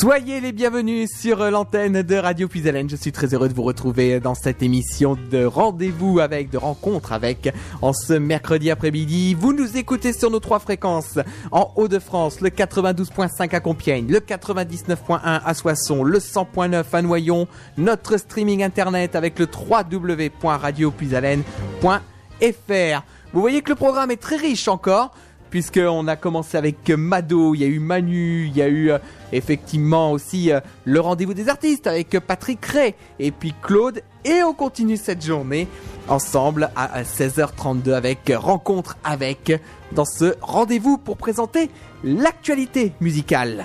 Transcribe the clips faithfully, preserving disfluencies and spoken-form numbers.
Soyez les bienvenus sur l'antenne de Radio Puisaleine. Je suis très heureux de vous retrouver dans cette émission de rendez-vous avec, de rencontre avec, en ce mercredi après-midi. Vous nous écoutez sur nos trois fréquences. En Hauts-de-France, le quatre-vingt-douze virgule cinq à Compiègne, le quatre-vingt-dix-neuf virgule un à Soissons, le cent virgule neuf à Noyon. Notre streaming internet avec le w w w point radio puisaleine point f r. Vous voyez que le programme est très riche encore, puisqu'on a commencé avec Mado, il y a eu Manu, il y a eu euh, effectivement aussi euh, le rendez-vous des artistes avec Patrick Ray et puis Claude. Et on continue cette journée ensemble à seize heures trente-deux avec Rencontre avec, dans ce rendez-vous pour présenter l'actualité musicale.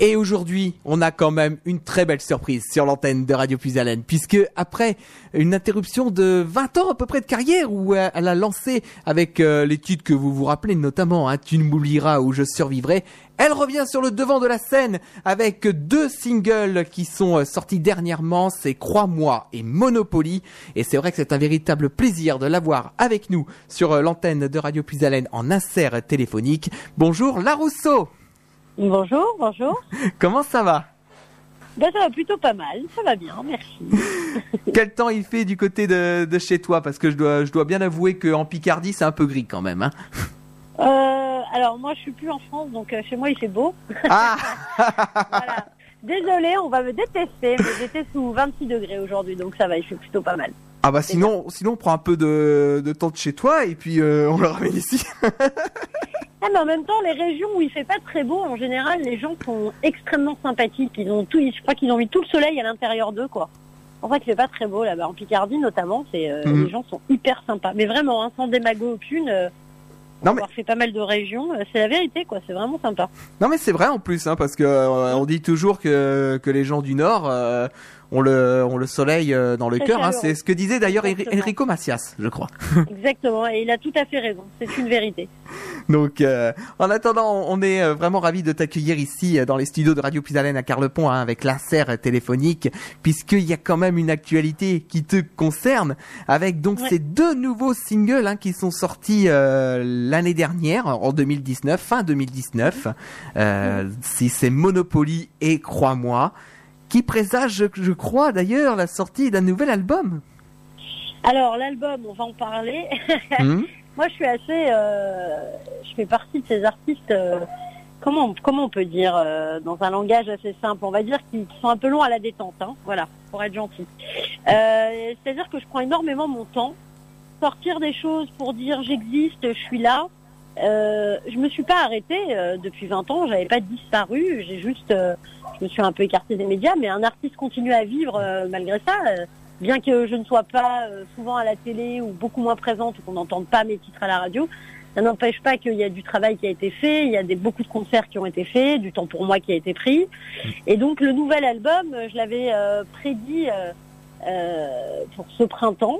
Et aujourd'hui, on a quand même une très belle surprise sur l'antenne de Radio Puisaleine, puisque après une interruption de vingt ans à peu près de carrière, où elle a lancé avec euh, les titres que vous vous rappelez, notamment hein, « Tu ne m'oublieras » ou « Je survivrai », elle revient sur le devant de la scène avec deux singles qui sont sortis dernièrement, c'est « Crois-moi » et « Monopoly ». Et c'est vrai que c'est un véritable plaisir de l'avoir avec nous sur l'antenne de Radio Puisaleine en insert téléphonique. Bonjour Larusso. Bonjour, bonjour. Comment ça va? Ben, ça va plutôt pas mal, ça va bien, merci. Quel temps il fait du côté de, de chez toi? Parce que je dois, je dois bien avouer qu'en Picardie, c'est un peu gris quand même. Hein. Euh, alors, moi, je suis plus en France, donc euh, chez moi, il fait beau. Ah. Voilà. Désolée, on va me détester, mais j'étais sous vingt-six degrés aujourd'hui, donc ça va, il fait plutôt pas mal. Ah bah sinon, sinon on prend un peu de, de temps de chez toi et puis euh, on le ramène ici. Ah, mais en même temps, les régions où il fait pas très beau, en général, les gens sont extrêmement sympathiques. Ils ont tout, je crois qu'ils ont mis tout le soleil à l'intérieur d'eux, quoi. En fait, il fait pas très beau là-bas. En Picardie, notamment, c'est euh, mmh. les gens sont hyper sympas. Mais vraiment, hein, sans démago aucune. Euh, Non, mais... On fait pas mal de régions, c'est la vérité quoi, c'est vraiment sympa. Non mais c'est vrai en plus, hein, parce que euh, on dit toujours que, que les gens du Nord euh, ont, le, ont le soleil euh, dans le cœur, hein. C'est ce que disait d'ailleurs Enrico Macias, je crois. Exactement, et il a tout à fait raison, c'est une vérité. Donc euh, en attendant, on est vraiment ravis de t'accueillir ici dans les studios de Radio Puisaleine à Carlepont, hein, avec l'insert téléphonique, puisqu'il y a quand même une actualité qui te concerne, avec donc ouais. ces deux nouveaux singles hein, qui sont sortis euh, l'année dernière, en deux mille dix-neuf, fin deux mille dix-neuf, euh, si c'est Monopoly et Crois-moi, qui présage, je, je crois d'ailleurs, la sortie d'un nouvel album. Alors l'album, on va en parler. Mmh. Moi, je suis assez, euh, je fais partie de ces artistes, euh, comment, comment on peut dire, euh, dans un langage assez simple, on va dire qui, qui sont un peu longs à la détente, hein, voilà, pour être gentil. Euh, c'est-à-dire que je prends énormément mon temps. Sortir des choses pour dire j'existe, je suis là. Euh, je me suis pas arrêtée euh, depuis vingt ans, j'avais pas disparu, j'ai juste, euh, je me suis un peu écartée des médias, mais un artiste continue à vivre euh, malgré ça, euh, bien que je ne sois pas euh, souvent à la télé ou beaucoup moins présente ou qu'on n'entende pas mes titres à la radio. Ça n'empêche pas qu'il y a du travail qui a été fait, il y a des, beaucoup de concerts qui ont été faits, du temps pour moi qui a été pris. Et donc le nouvel album, je l'avais euh, prédit euh, euh, pour ce printemps.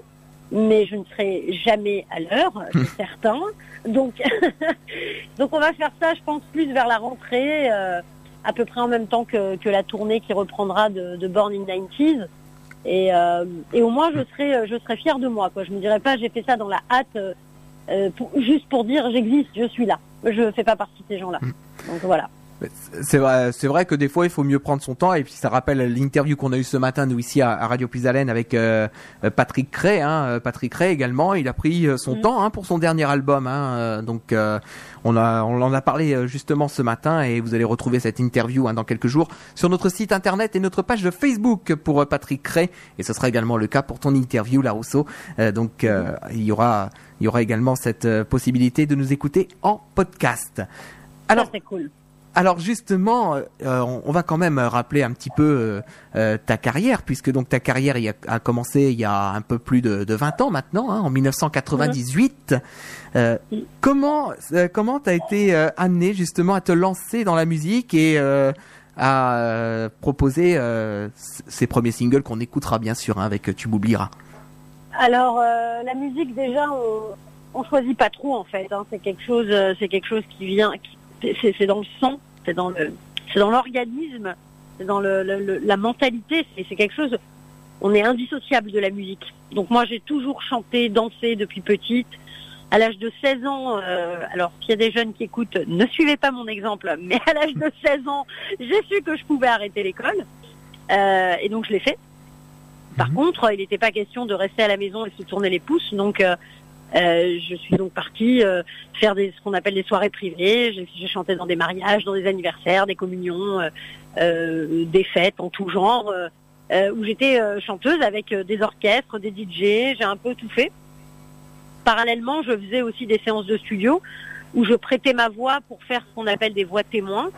Mais je ne serai jamais à l'heure, c'est certain. Donc, donc on va faire ça, je pense, plus vers la rentrée, euh, à peu près en même temps que, que la tournée qui reprendra de, de Born in the nineties. Et, euh, et au moins, je serai, je serai fière de moi, quoi. Je me dirais pas, j'ai fait ça dans la hâte, euh, pour, juste pour dire, j'existe, je suis là. Je fais pas partie de ces gens-là. Donc voilà. C'est vrai, c'est vrai que des fois il faut mieux prendre son temps, et puis ça rappelle l'interview qu'on a eue ce matin nous ici à, à Radio Puisaleine avec euh, Patrick Ray, hein, Patrick Ray également, il a pris son mmh. temps hein, pour son dernier album, hein, donc euh, on a, on en a parlé justement ce matin et vous allez retrouver cette interview hein, dans quelques jours sur notre site internet et notre page de Facebook pour Patrick Ray, et ce sera également le cas pour ton interview Larusso, euh, donc euh, mmh. il y aura, il y aura également cette possibilité de nous écouter en podcast. Alors ça, c'est cool. Alors justement, euh, on va quand même rappeler un petit peu euh, euh, ta carrière, puisque donc ta carrière il y a, a commencé il y a un peu plus de, de vingt ans maintenant, hein, en dix-neuf cent quatre-vingt-dix-huit. Euh, comment euh, comment t'as été euh, amené justement à te lancer dans la musique et euh, à euh, proposer euh, ces premiers singles qu'on écoutera bien sûr hein, avec Tu m'oublieras? Alors euh, la musique déjà, on, on choisit pas trop en fait. Hein, c'est quelque chose, c'est quelque chose qui vient. Qui... C'est, c'est dans le sang, c'est dans le, c'est dans l'organisme, c'est dans le, le, la mentalité. C'est, c'est quelque chose. On est indissociable de la musique. Donc moi, j'ai toujours chanté, dansé depuis petite. à l'âge de seize ans, euh, alors s'il y a des jeunes qui écoutent, ne suivez pas mon exemple, mais à l'âge de seize ans, j'ai su que je pouvais arrêter l'école, euh, et donc je l'ai fait. Par mmh. contre, il n'était pas question de rester à la maison et se tourner les pouces, donc euh, euh, je suis donc partie euh, faire des, ce qu'on appelle des soirées privées, j'ai, j'ai chanté dans des mariages, dans des anniversaires, des communions, euh, euh, des fêtes en tout genre, euh, euh, où j'étais euh, chanteuse avec euh, des orchestres, des D J, j'ai un peu tout fait. Parallèlement, je faisais aussi des séances de studio où je prêtais ma voix pour faire ce qu'on appelle des voix témoins.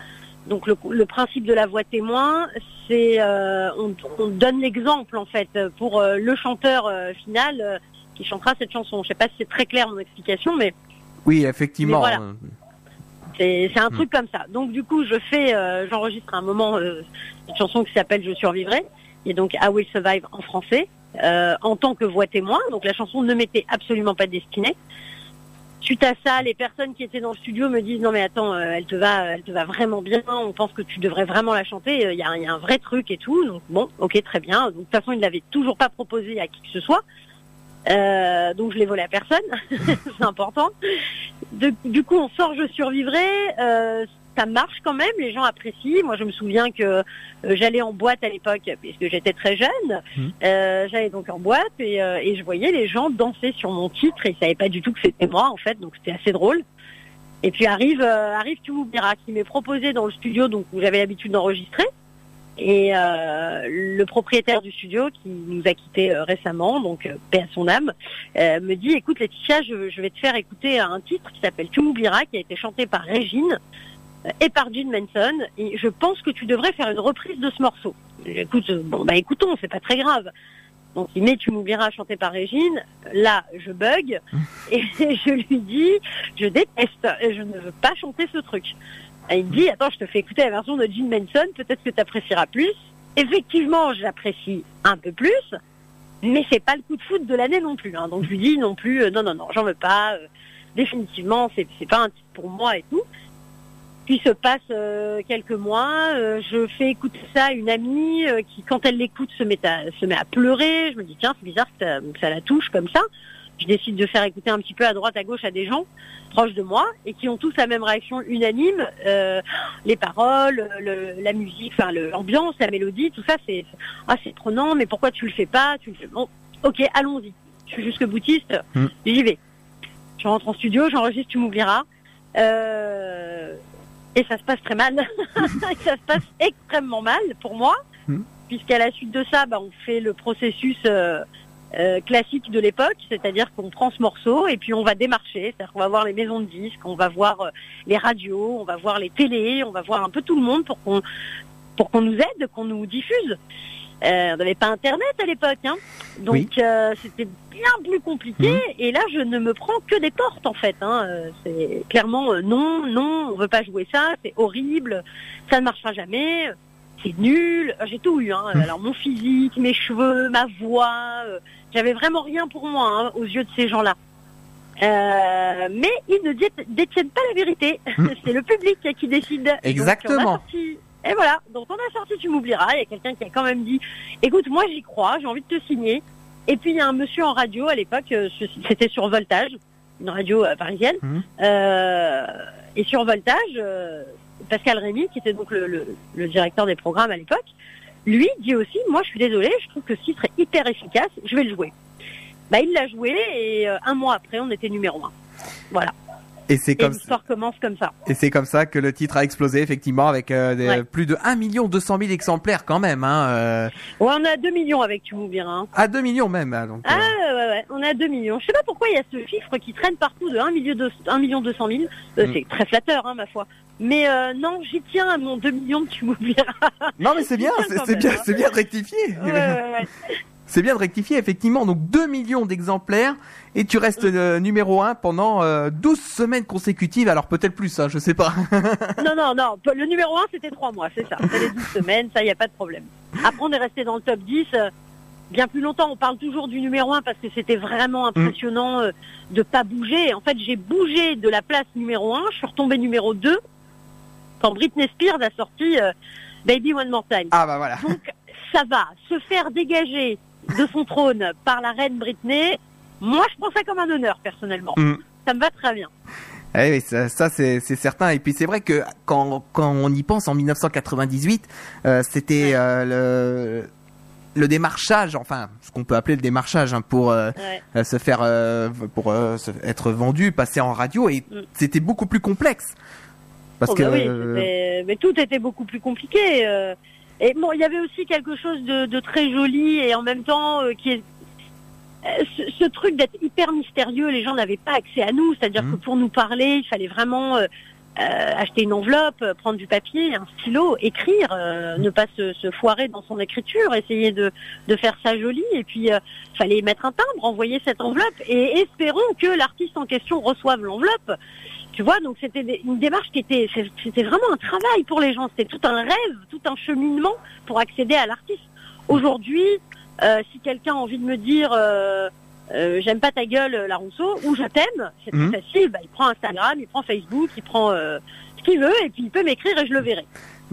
Donc le, le principe de la voix témoin, c'est euh, on, on donne l'exemple en fait pour euh, le chanteur euh, final euh, qui chantera cette chanson. Je ne sais pas si c'est très clair mon explication, mais oui, effectivement, mais voilà. c'est, c'est un mmh. truc comme ça. Donc du coup, je fais, euh, j'enregistre à un moment euh, une chanson qui s'appelle "Je survivrai" et donc "I Will Survive" en français. Euh, en tant que voix témoin, donc la chanson ne m'était absolument pas destinée. Suite à ça, les personnes qui étaient dans le studio me disent non mais attends, euh, elle te va, elle te va vraiment bien. On pense que tu devrais vraiment la chanter. Il euh, y, y a un vrai truc et tout. Donc bon, ok, très bien. Donc, de toute façon, ils ne l'avaient toujours pas proposé à qui que ce soit. Euh, donc je l'ai volé à personne. C'est important. De, du coup, on sort, je survivrai. Euh, Ça marche quand même, les gens apprécient. Moi, je me souviens que euh, j'allais en boîte à l'époque, puisque j'étais très jeune. Mmh. Euh, j'allais donc en boîte et, euh, et je voyais les gens danser sur mon titre. Et ils ne savaient pas du tout que c'était moi, en fait. Donc, c'était assez drôle. Et puis, arrive, euh, arrive Tu m'oublieras, qui m'est proposé dans le studio donc où j'avais l'habitude d'enregistrer. Et euh, le propriétaire du studio, qui nous a quittés euh, récemment, donc euh, paix à son âme, euh, me dit, écoute, Laetitia, je, je vais te faire écouter un titre qui s'appelle Tu m'oublieras, qui a été chanté par Régine et par Jim Manson, et je pense que tu devrais faire une reprise de ce morceau. Écoute, bon bah écoutons, c'est pas très grave. Donc il met Tu m'oublieras chanté par Régine, là je bug, et je lui dis, je déteste, je ne veux pas chanter ce truc. Et il me dit, attends, je te fais écouter la version de Jim Manson, peut-être que tu apprécieras plus. Effectivement, j'apprécie un peu plus, mais c'est pas le coup de foot de l'année non plus. Hein. Donc je lui dis non plus, euh, non, non, non, j'en veux pas, euh, définitivement, c'est, c'est pas un titre pour moi et tout. Puis se passe euh, quelques mois, euh, je fais écouter ça à une amie euh, qui, quand elle l'écoute, se met, à, se met à pleurer. Je me dis, tiens, c'est bizarre que ça, que ça la touche comme ça. Je décide de faire écouter un petit peu à droite, à gauche à des gens proches de moi et qui ont tous la même réaction unanime. Euh, les paroles, le, la musique, enfin le, l'ambiance, la mélodie, tout ça, c'est, ah, c'est prenant, mais pourquoi tu le fais pas tu le fais... Bon, ok, allons-y. Je suis jusque boutiste, mmh. j'y vais. Je rentre en studio, j'enregistre, tu m'oublieras. Euh... Et ça se passe très mal. Ça se passe extrêmement mal pour moi, mmh. puisqu'à la suite de ça, bah, on fait le processus euh, euh, classique de l'époque, c'est-à-dire qu'on prend ce morceau et puis on va démarcher, c'est-à-dire qu'on va voir les maisons de disques, on va voir euh, les radios, on va voir les télés, on va voir un peu tout le monde pour qu'on pour qu'on nous aide, qu'on nous diffuse. Euh, on n'avait pas Internet à l'époque, hein. Donc oui. euh, c'était bien plus compliqué. Mmh. Et là, je ne me prends que des portes, en fait. Hein. C'est clairement euh, non, non, on veut pas jouer ça. C'est horrible. Ça ne marchera jamais. C'est nul. J'ai tout eu. Hein. Mmh. Alors mon physique, mes cheveux, ma voix. Euh, j'avais vraiment rien pour moi hein, aux yeux de ces gens-là. Euh, mais ils ne détiennent pas la vérité. Mmh. C'est le public qui décide. Exactement. Donc, et voilà, donc on a sorti Tu m'oublieras, il y a quelqu'un qui a quand même dit, écoute, moi j'y crois, j'ai envie de te signer. Et puis il y a un monsieur en radio à l'époque, c'était sur Voltage, une radio parisienne, mmh. euh, et sur Voltage, euh, Pascal Rémy, qui était donc le, le, le directeur des programmes à l'époque, lui dit aussi, moi je suis désolée, je trouve que ce titre est hyper efficace, je vais le jouer. Bah il l'a joué et euh, un mois après on était numéro un. Voilà. Et, c'est comme... Et l'histoire commence comme ça. Et c'est comme ça que le titre a explosé, effectivement, avec euh, des, ouais. plus de un million deux cent mille exemplaires quand même. Hein, euh... Ouais, on a deux millions avec Tu m'oublieras. Hein. Ah, deux millions même. Donc, euh... Ah, ouais, ouais, on a deux millions. Je sais pas pourquoi il y a ce chiffre qui traîne partout de un million deux cent mille. Euh, mm. C'est très flatteur, hein, ma foi. Mais euh, non, j'y tiens à mon deux millions que Tu m'oublieras. Non, mais c'est bien, c'est, c'est, bien c'est bien de rectifier. Ouais, ouais, ouais. C'est bien de rectifier, effectivement. Donc, deux millions d'exemplaires et tu restes euh, numéro un pendant euh, douze semaines consécutives. Alors, peut-être plus, hein, je sais pas. Non, non, non. Le numéro un, c'était trois mois, c'est ça. C'était les douze semaines, ça, il n'y a pas de problème. Après, on est resté dans le top dix euh, bien plus longtemps. On parle toujours du numéro un parce que c'était vraiment impressionnant euh, de pas bouger. En fait, j'ai bougé de la place numéro un. Je suis retombée numéro deux quand Britney Spears a sorti euh, Baby One More Time. Ah, bah voilà. Donc, ça va. Se faire dégager de son trône par la reine Britney, moi je prends ça comme un honneur personnellement. Mmh. Ça me va très bien. Eh oui, ça, ça c'est, c'est certain. Et puis c'est vrai que quand, quand on y pense, en dix-neuf cent quatre-vingt-dix-huit, euh, c'était ouais. euh, le... le démarchage, enfin ce qu'on peut appeler le démarchage, hein, pour euh, ouais. se faire euh, pour euh, se, être vendu, passer en radio, et mm. c'était beaucoup plus complexe parce oh, que bah oui, euh... mais, mais tout était beaucoup plus compliqué, euh, et bon, il y avait aussi quelque chose de, de très joli, et en même temps euh, qui est euh, ce, ce truc d'être hyper mystérieux. Les gens n'avaient pas accès à nous, c'est-à-dire mm. que pour nous parler, il fallait vraiment euh, Euh, acheter une enveloppe, euh, prendre du papier, un stylo, écrire, euh, ne pas se, se foirer dans son écriture, essayer de, de faire ça joli, et puis euh, fallait mettre un timbre, envoyer cette enveloppe, et espérons que l'artiste en question reçoive l'enveloppe. Tu vois, donc c'était des, une démarche qui était, c'était vraiment un travail pour les gens, c'était tout un rêve, tout un cheminement pour accéder à l'artiste. Aujourd'hui, euh, si quelqu'un a envie de me dire... Euh, Euh, j'aime pas ta gueule, Larusso, ou je t'aime, c'est mmh. très facile, bah, il prend Instagram, il prend Facebook, il prend euh, ce qu'il veut, et puis il peut m'écrire et je le verrai.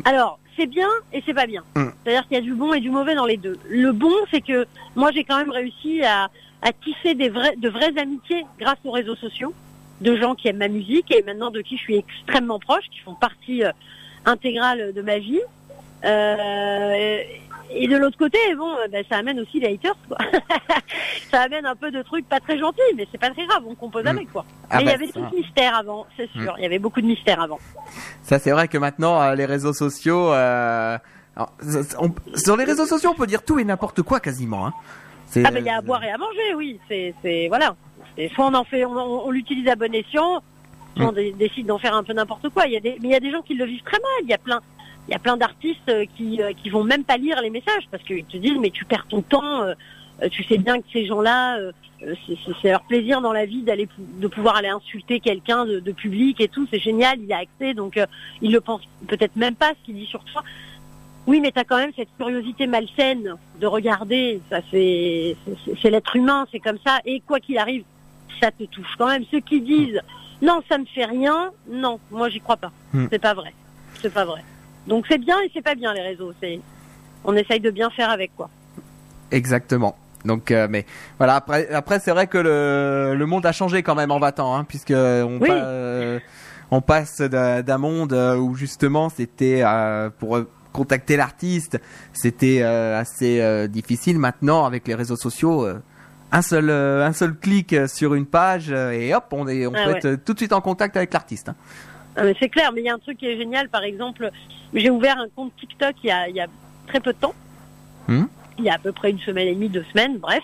Alors, c'est bien et c'est pas bien. Mmh. C'est-à-dire qu'il y a du bon et du mauvais dans les deux. Le bon, c'est que moi j'ai quand même réussi à, à tisser des vrais, de vraies amitiés grâce aux réseaux sociaux, de gens qui aiment ma musique et maintenant de qui je suis extrêmement proche, qui font partie euh, intégrale de ma vie. Euh, et de l'autre côté, bon, ben, ça amène aussi les haters, quoi. Ça amène un peu de trucs pas très gentils, mais c'est pas très grave, on compose mmh. avec, quoi. Ah, mais bah, il y avait ça. Tout de mystère avant, c'est sûr, mmh. il y avait beaucoup de mystère avant. Ça, c'est vrai que maintenant, euh, les réseaux sociaux... Euh... Alors, on... Sur les réseaux sociaux, on peut dire tout et n'importe quoi, quasiment. Hein. C'est... Ah ben, il y a à boire et à manger, oui, c'est... c'est... voilà. Et soit on en fait, on, on l'utilise à bon escient, soit mmh. on d- décide d'en faire un peu n'importe quoi. Il y a des... Mais il y a des gens qui le vivent très mal, il y a plein... Il y a plein d'artistes qui qui vont même pas lire les messages parce qu'ils te disent mais tu perds ton temps, tu sais bien que ces gens-là, c'est, c'est leur plaisir dans la vie d'aller de pouvoir aller insulter quelqu'un de, de public et tout, c'est génial, il a accès, donc il le pense peut-être même pas ce qu'il dit sur toi. Oui, mais t'as quand même cette curiosité malsaine de regarder, ça c'est c'est, c'est l'être humain, c'est comme ça, et quoi qu'il arrive, ça te touche quand même. Ceux qui disent non, ça me fait rien, non, moi j'y crois pas, c'est pas vrai, c'est pas vrai. Donc c'est bien et c'est pas bien les réseaux, c'est... on essaye de bien faire avec, quoi. Exactement. Donc euh, mais voilà, après après c'est vrai que le le monde a changé quand même en vingt ans, hein, puisque on oui. pa- euh, on passe d'un, d'un monde où justement c'était euh, pour contacter l'artiste, c'était euh, assez euh, difficile. Maintenant avec les réseaux sociaux, euh, un seul euh, un seul clic sur une page et hop, on est on ah, peut ouais. être tout de suite en contact avec l'artiste. Hein. Ah, mais c'est clair, mais il y a un truc qui est génial, par exemple, j'ai ouvert un compte TikTok il y a, il y a très peu de temps, mmh. il y a à peu près une semaine et demie, deux semaines, bref,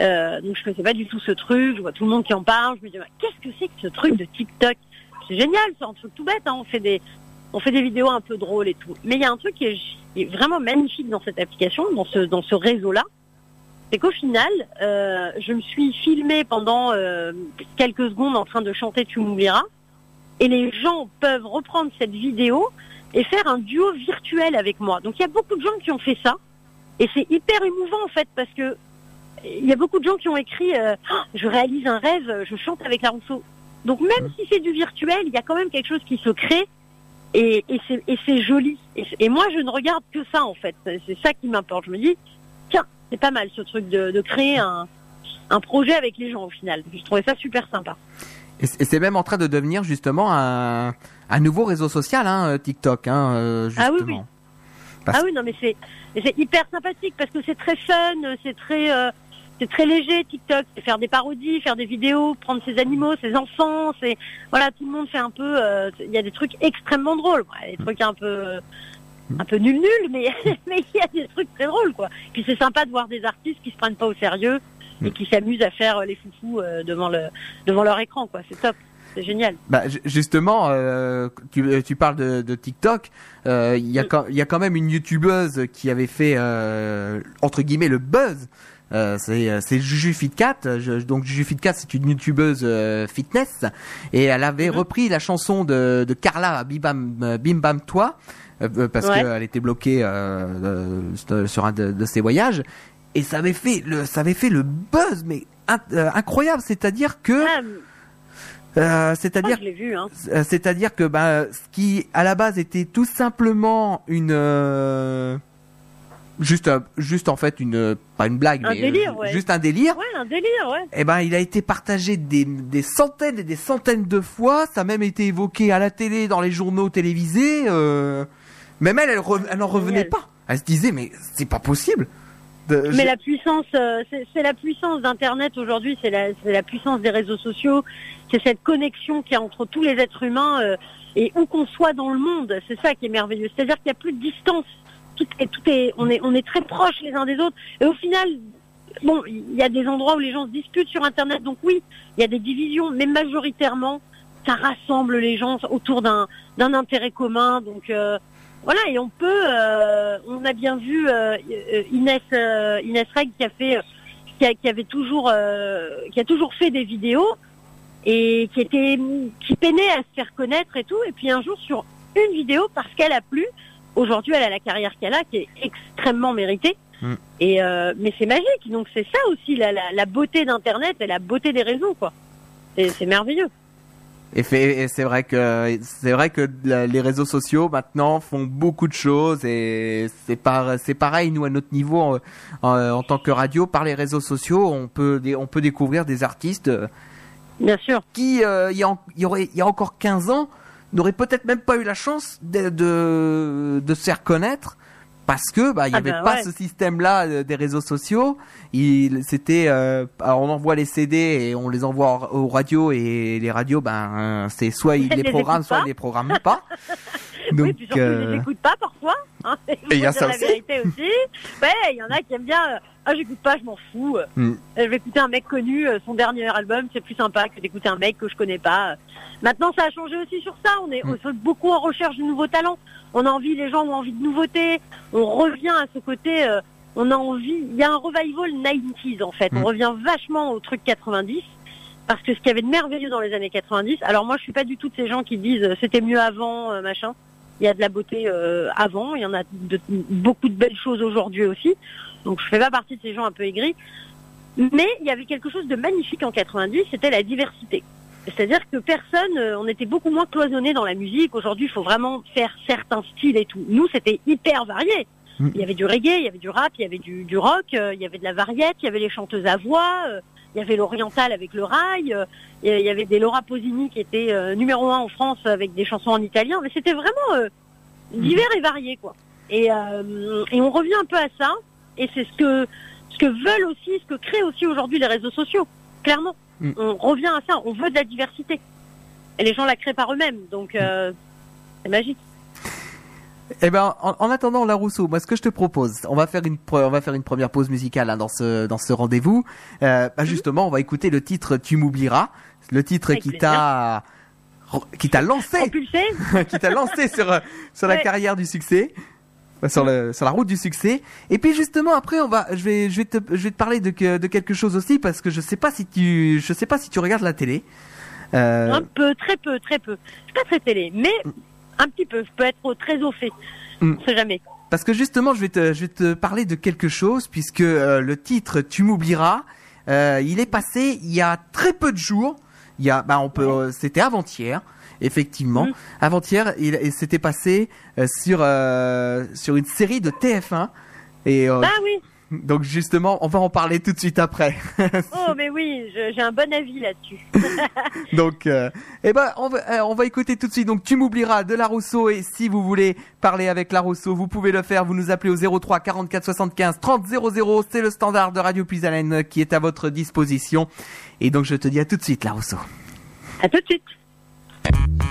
euh, donc je connaissais pas du tout ce truc, je vois tout le monde qui en parle, je me dis, qu'est-ce que c'est que ce truc de TikTok ? C'est génial, c'est un truc tout bête, hein, on fait des, on fait des vidéos un peu drôles et tout, mais il y a un truc qui est, qui est vraiment magnifique dans cette application, dans ce, dans ce réseau-là, c'est qu'au final, euh, je me suis filmée pendant euh, quelques secondes en train de chanter « Tu m'oublieras », et les gens peuvent reprendre cette vidéo et faire un duo virtuel avec moi. Donc il y a beaucoup de gens qui ont fait ça, et c'est hyper émouvant en fait, parce que il y a beaucoup de gens qui ont écrit euh, oh, je réalise un rêve, je chante avec Larusso. Donc même si c'est du virtuel, il y a quand même quelque chose qui se crée, et, et, c'est, et c'est joli. Et, et moi je ne regarde que ça en fait, c'est ça qui m'importe. Je me dis, tiens, c'est pas mal ce truc de, de créer un, un projet avec les gens au final. Je trouvais ça super sympa. Et c'est même en train de devenir justement un, un nouveau réseau social, hein, TikTok, hein, justement. Ah oui, oui. Parce... Ah oui, non, mais c'est, c'est hyper sympathique parce que c'est très fun, c'est très, euh, c'est très léger, TikTok. C'est faire des parodies, faire des vidéos, prendre ses animaux, ses enfants, c'est, voilà, tout le monde fait un peu, il euh, y a des trucs extrêmement drôles, ouais, des trucs un peu, un peu nul nul, mais, mais il y a des trucs très drôles, quoi. Puis c'est sympa de voir des artistes qui se prennent pas au sérieux. Et qui s'amusent à faire les foufous devant le devant leur écran, quoi. C'est top, c'est génial. Bah justement, euh, tu tu parles de, de TikTok. Il euh, y a il y a quand même une youtubeuse qui avait fait euh, entre guillemets le buzz. Euh, c'est c'est Juju Fit Cat. Je, donc Juju Fit Cat, c'est une youtubeuse euh, fitness, et elle avait mmh. repris la chanson de de Carla, Bim Bam Bim Bam Toi, euh, parce ouais. qu'elle était bloquée euh, de, sur un de, de ses voyages. Et ça avait fait le, ça avait fait le buzz, mais in, euh, incroyable. C'est-à-dire que, euh, c'est-à-dire, oh, je l'ai vu, hein. c'est-à-dire que, bah, ce qui à la base était tout simplement une, euh, juste juste en fait une pas une blague un mais délire, euh, ouais. juste un délire. Ouais, un délire, ouais. Et ben il a été partagé des des centaines et des centaines de fois, ça a même été évoqué à la télé, dans les journaux télévisés, euh... même elle elle, re, elle en revenait Génial. pas. Elle se disait mais c'est pas possible. De, mais je... la puissance euh, c'est, c'est la puissance d'internet aujourd'hui, c'est la c'est la puissance des réseaux sociaux, c'est cette connexion qu'il y a entre tous les êtres humains euh, et où qu'on soit dans le monde, c'est ça qui est merveilleux. C'est-à-dire qu'il n'y a plus de distance. Tout est, tout est, on est, on est très proches les uns des autres. Et au final, bon, il y a des endroits où les gens se disputent sur Internet, donc oui, il y a des divisions, mais majoritairement, ça rassemble les gens autour d'un, d'un intérêt commun. Donc euh, voilà, et on peut, euh, on a bien vu euh, Inès, euh, Inès Reg qui a fait, qui, a, qui avait toujours, euh, qui a toujours fait des vidéos et qui était, qui peinait à se faire connaître et tout. Et puis un jour sur une vidéo, parce qu'elle a plu. Aujourd'hui, elle a la carrière qu'elle a, qui est extrêmement méritée. Mmh. Et euh, mais c'est magique. Donc c'est ça aussi la, la, la beauté d'Internet et la beauté des réseaux, quoi. C'est, c'est merveilleux. Et, fait, et c'est vrai que c'est vrai que la, les réseaux sociaux maintenant font beaucoup de choses. Et c'est par, c'est pareil nous à notre niveau en, en, en tant que radio, par les réseaux sociaux, on peut on peut découvrir des artistes. Bien sûr. Qui euh, il y a il y aurait il y a encore quinze ans. N'aurait peut-être même pas eu la chance de, de, de se faire connaître parce que bah il y ah avait ben, pas ouais. ce système-là des réseaux sociaux. Il c'était euh, alors on envoie les C D et on les envoie aux radios et les radios ben c'est soit ils les programment soit ils les programment pas. Donc oui, puis surtout euh... ils les écoutent pas parfois. Hein, et il y a ça aussi. Vérité aussi. Ouais, il y en a qui aiment bien. Ah, j'écoute pas, je m'en fous. Mm. Je vais écouter un mec connu, son dernier album, c'est plus sympa que d'écouter un mec que je connais pas. Maintenant, ça a changé aussi sur ça. On est mm. beaucoup en recherche de nouveaux talents. On a envie, les gens ont envie de nouveautés. On revient à ce côté, euh, on a envie. Il y a un revival quatre-vingt-dix en fait. Mm. On revient vachement au truc quatre-vingt-dix parce que ce qu'il y avait de merveilleux dans les années quatre-vingt-dix. Alors moi, je suis pas du tout de ces gens qui disent euh, c'était mieux avant, euh, machin. Il y a de la beauté euh, avant. Il y en a de, beaucoup de belles choses aujourd'hui aussi. Donc je fais pas partie de ces gens un peu aigris, mais il y avait quelque chose de magnifique en quatre-vingt-dix, c'était la diversité. C'est-à-dire que personne, on était beaucoup moins cloisonné dans la musique. Aujourd'hui, il faut vraiment faire certains styles et tout. Nous, c'était hyper varié. Mmh. Il y avait du reggae, il y avait du rap, il y avait du, du rock, euh, il y avait de la variette, il y avait les chanteuses à voix, euh, il y avait l'oriental avec le rail, euh, il y avait des Laura Pausini qui était euh, numéro un en France avec des chansons en italien. Mais c'était vraiment euh, divers et varié, quoi. Et, euh, et on revient un peu à ça. Et c'est ce que ce que veulent aussi, ce que créent aussi aujourd'hui les réseaux sociaux. Clairement, mm. on revient à ça. On veut de la diversité. Et les gens la créent par eux-mêmes. Donc, euh, mm. c'est magique. Eh ben, en, en attendant Larusso, moi, ce que je te propose, on va faire une pre- on va faire une première pause musicale hein, dans ce dans ce rendez-vous. Euh, bah, mm-hmm. Justement, on va écouter le titre "Tu m'oublieras", le titre Avec qui plaisir. t'a qui t'a lancé, qui t'a lancé sur sur ouais. la carrière du succès. Sur, le, sur la route du succès. Et puis justement après on va, je vais, je vais te, je vais te parler de, de quelque chose aussi parce que je sais pas si tu, je sais pas si tu regardes la télé. Euh... Un peu, très peu, très peu. Je suis pas très télé, mais un petit peu. Je peux être très au fait. Mm. On sait jamais. Parce que justement je vais te, je vais te parler de quelque chose puisque euh, le titre "Tu m'oublieras", euh, il est passé il y a très peu de jours. Il y a, bah on peut, ouais. euh, c'était avant-hier. Effectivement, mmh. avant-hier, il, il s'était passé euh, sur euh, sur une série de T F un. Et, euh, bah oui. Donc justement, on va en parler tout de suite après. Oh mais oui, je, j'ai un bon avis là-dessus. Donc, euh, eh ben, on va euh, on va écouter tout de suite. Donc, "Tu m'oublieras" de Larusso. Et si vous voulez parler avec Larusso, vous pouvez le faire. Vous nous appelez au zéro trois quarante-quatre soixante-quinze trente zéro zéro. C'est le standard de Radio Puisaleine qui est à votre disposition. Et donc, je te dis à tout de suite, Larusso. À tout de suite. Regarde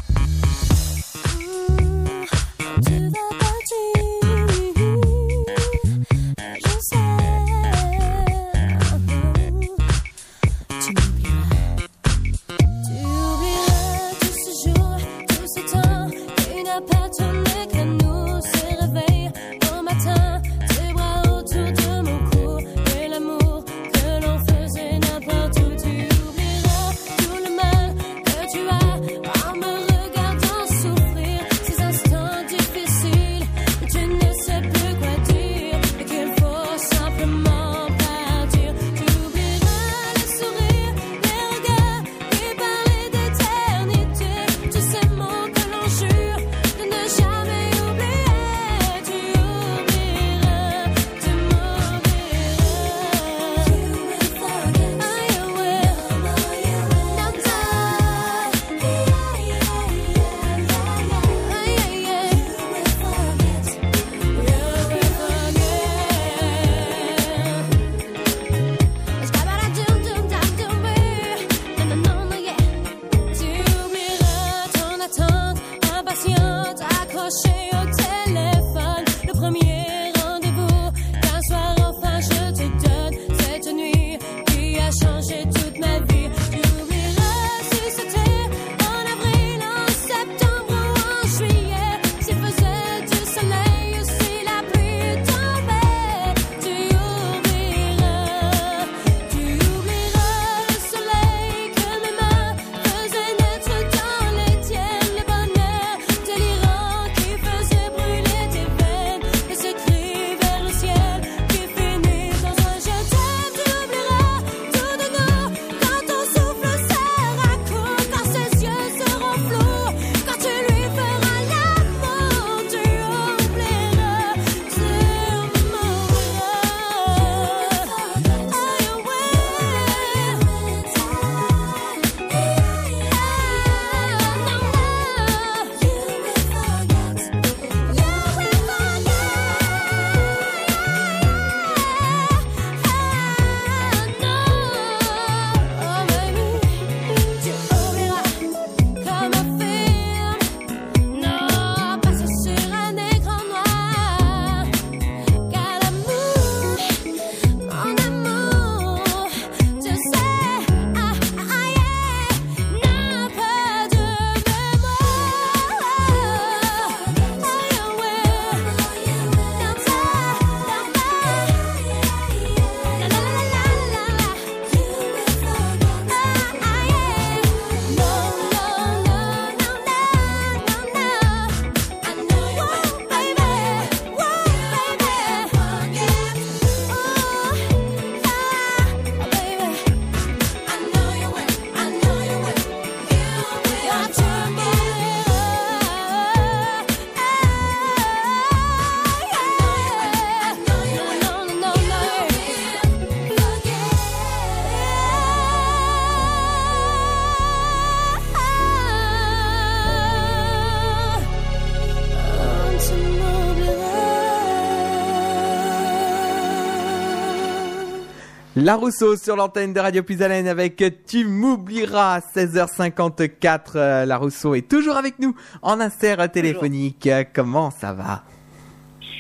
Larusso sur l'antenne de Radio Puisaleine avec Tu m'oublieras, seize heures cinquante-quatre. Larusso est toujours avec nous en insert téléphonique. Bonjour. Comment ça va?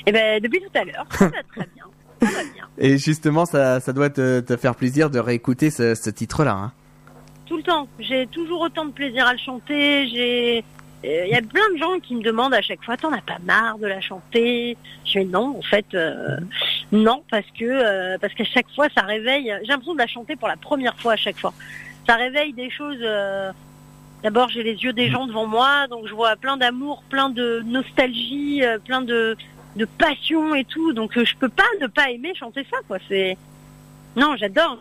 Eh ben, depuis tout à l'heure, ça va très bien. Ça va bien. Et justement, ça, ça doit te, te faire plaisir de réécouter ce, ce titre-là. Hein. Tout le temps. J'ai toujours autant de plaisir à le chanter. J'ai... Il y a plein de gens qui me demandent à chaque fois, t'en as pas marre de la chanter? Je dis non, en fait, euh, non, parce que euh, parce qu'à chaque fois, ça réveille... J'ai l'impression de la chanter pour la première fois à chaque fois. Ça réveille des choses... Euh, d'abord, j'ai les yeux des gens devant moi, donc je vois plein d'amour, plein de nostalgie, euh, plein de, de passion et tout. Donc, euh, je peux pas ne pas aimer chanter ça, quoi. C'est... Non, j'adore.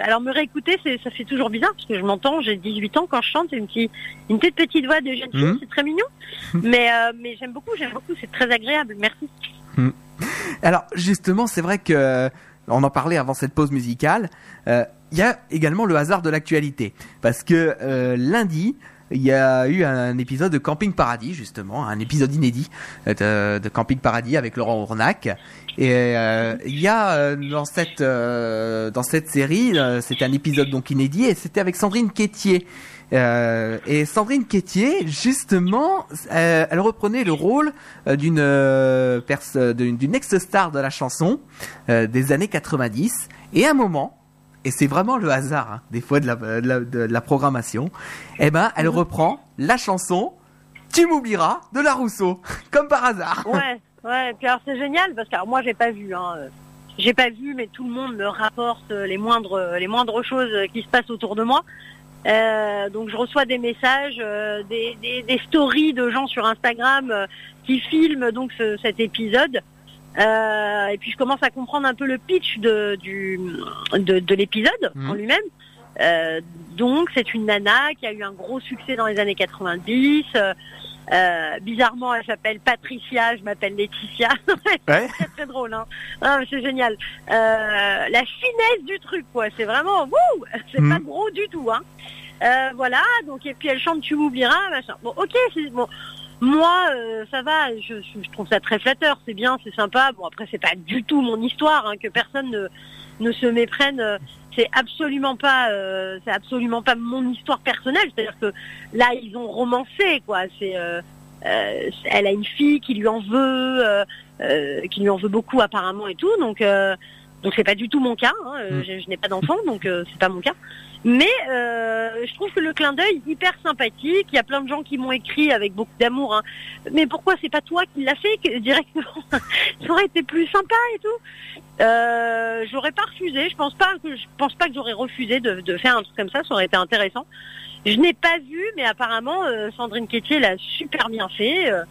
Alors, me réécouter, c'est... ça fait toujours bizarre, parce que je m'entends, j'ai dix-huit ans quand je chante, une petite, une petite, petite voix de jeune fille, mmh. c'est très mignon. Mais, euh, mais j'aime beaucoup, j'aime beaucoup, c'est très agréable, merci. Mmh. Alors, justement, c'est vrai que, on en parlait avant cette pause musicale, il euh, y a également le hasard de l'actualité, parce que euh, lundi, il y a eu un épisode de Camping Paradis, justement, un épisode inédit de, de Camping Paradis avec Laurent Ournac. Et euh, il y a euh, dans cette euh, dans cette série, euh, c'était un épisode donc inédit et c'était avec Sandrine Quétier. Euh, et Sandrine Quétier, justement, euh, elle reprenait le rôle d'une euh, pers- d'une, d'une ex-star de la chanson euh, des années quatre-vingt-dix. Et à un moment, et c'est vraiment le hasard, hein, des fois de la, de la, de la programmation, eh ben, elle reprend la chanson « Tu m'oublieras » de Larusso, comme par hasard. Ouais, ouais. Et puis alors c'est génial, parce que alors, moi j'ai pas vu, hein, euh, j'ai pas vu, mais tout le monde me rapporte les moindres, les moindres choses qui se passent autour de moi. Euh, donc je reçois des messages, euh, des, des, des stories de gens sur Instagram euh, qui filment donc ce, cet épisode. Euh, et puis je commence à comprendre un peu le pitch de, du, de, de l'épisode mmh. en lui-même. Euh, donc c'est une nana qui a eu un gros succès dans les années quatre-vingt-dix. Euh, bizarrement, elle s'appelle Patricia, je m'appelle Laetitia. Ouais. C'est très drôle, hein. Ah, c'est génial. Euh, la finesse du truc, quoi. C'est vraiment, wouh, c'est mmh. pas gros du tout, hein. Euh, voilà. Donc et puis elle chante Tu m'oublieras, machin. Bon, ok, c'est bon. Moi, euh, ça va, je, je trouve ça très flatteur, c'est bien, c'est sympa. Bon, après, c'est pas du tout mon histoire, hein, que personne ne, ne se méprenne. C'est absolument pas, euh, c'est absolument pas mon histoire personnelle. C'est-à-dire que là, ils ont romancé, quoi. C'est, euh, euh, elle a une fille qui lui en veut, euh, euh, qui lui en veut beaucoup apparemment et tout. Donc, euh, donc c'est pas du tout mon cas. Hein, je, je n'ai pas d'enfant, donc euh, c'est pas mon cas. Mais euh, je trouve que le clin d'œil est hyper sympathique. Il y a plein de gens qui m'ont écrit avec beaucoup d'amour. Hein. Mais pourquoi c'est pas toi qui l'as fait directement? Ça aurait été plus sympa et tout. Euh, j'aurais pas refusé. Je pense pas que je pense pas que j'aurais refusé de, de faire un truc comme ça. Ça aurait été intéressant. Je n'ai pas vu, mais apparemment euh, Sandrine Quétier l'a super bien fait. Euh,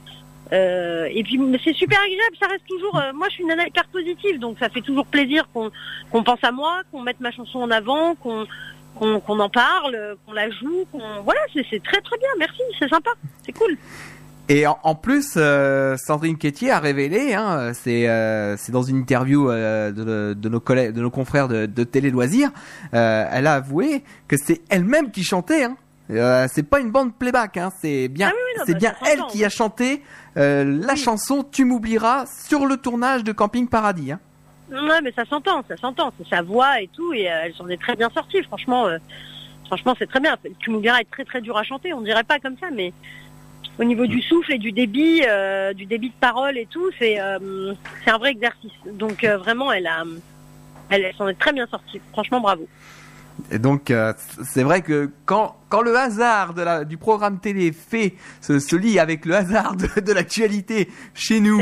Euh, et puis c'est super agréable, ça reste toujours euh, moi je suis une nana hyper positive, donc ça fait toujours plaisir qu'on, qu'on pense à moi, qu'on mette ma chanson en avant, qu'on, qu'on, qu'on en parle, qu'on la joue, qu'on... voilà, c'est, c'est très très bien, merci, c'est sympa, c'est cool. Et en, en plus euh, Sandrine Quétier a révélé, hein, c'est, euh, c'est dans une interview euh, de, de nos collègues, de nos confrères de, de Télé Loisirs, euh, elle a avoué que c'est elle-même qui chantait, hein. Euh, c'est pas une bande playback, hein, c'est bien, ah oui, oui, non, c'est bah, bien c'est elle qui a chanté euh, la oui. chanson Tu m'oublieras sur le tournage de Camping Paradis. Hein. Ouais, mais ça s'entend, ça s'entend, c'est sa voix et tout, et euh, elle s'en est très bien sortie, franchement, euh, franchement c'est très bien. Tu m'oublieras est très très dur à chanter, on dirait pas comme ça, mais au niveau mmh. du souffle et du débit, euh, du débit de parole et tout, c'est, euh, c'est un vrai exercice. Donc euh, vraiment, elle a, elle, elle s'en est très bien sortie, franchement bravo. Et donc, euh, c'est vrai que quand, quand le hasard de la, du programme télé fait se, se lie avec le hasard de, de l'actualité chez nous,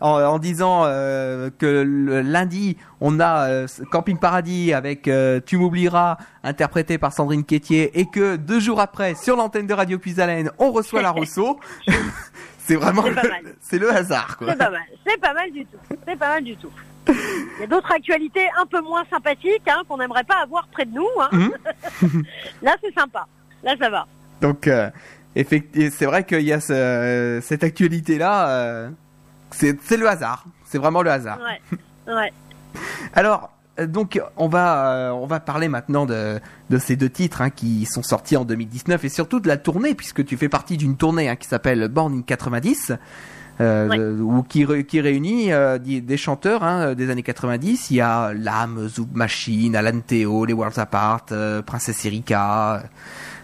en, en disant euh, que le lundi, on a euh, Camping Paradis avec euh, Tu m'oublieras, interprété par Sandrine Quétier, et que deux jours après, sur l'antenne de Radio Puisaleine, on reçoit Larusso. C'est vraiment c'est, le, c'est le hasard, quoi. C'est pas mal, c'est pas mal du tout, c'est pas mal du tout. Il y a d'autres actualités un peu moins sympathiques, hein, qu'on n'aimerait pas avoir près de nous. Hein. Mmh. Là, c'est sympa. Là, ça va. Donc, euh, effectivement, c'est vrai qu'il y a ce, cette actualité-là. Euh, c'est, c'est le hasard. C'est vraiment le hasard. Ouais. Ouais. Alors, donc, on va, euh, on va parler maintenant de, de ces deux titres, hein, qui sont sortis en deux mille dix-neuf et surtout de la tournée, puisque tu fais partie d'une tournée, hein, qui s'appelle Born in the quatre-vingt-dix. euh, ouais. ou qui, qui réunit euh, des, des chanteurs hein, des années quatre-vingt-dix. Il y a Lame, Zoub Machine, Alan Théo, Les Worlds Apart, euh, Princesse Erika.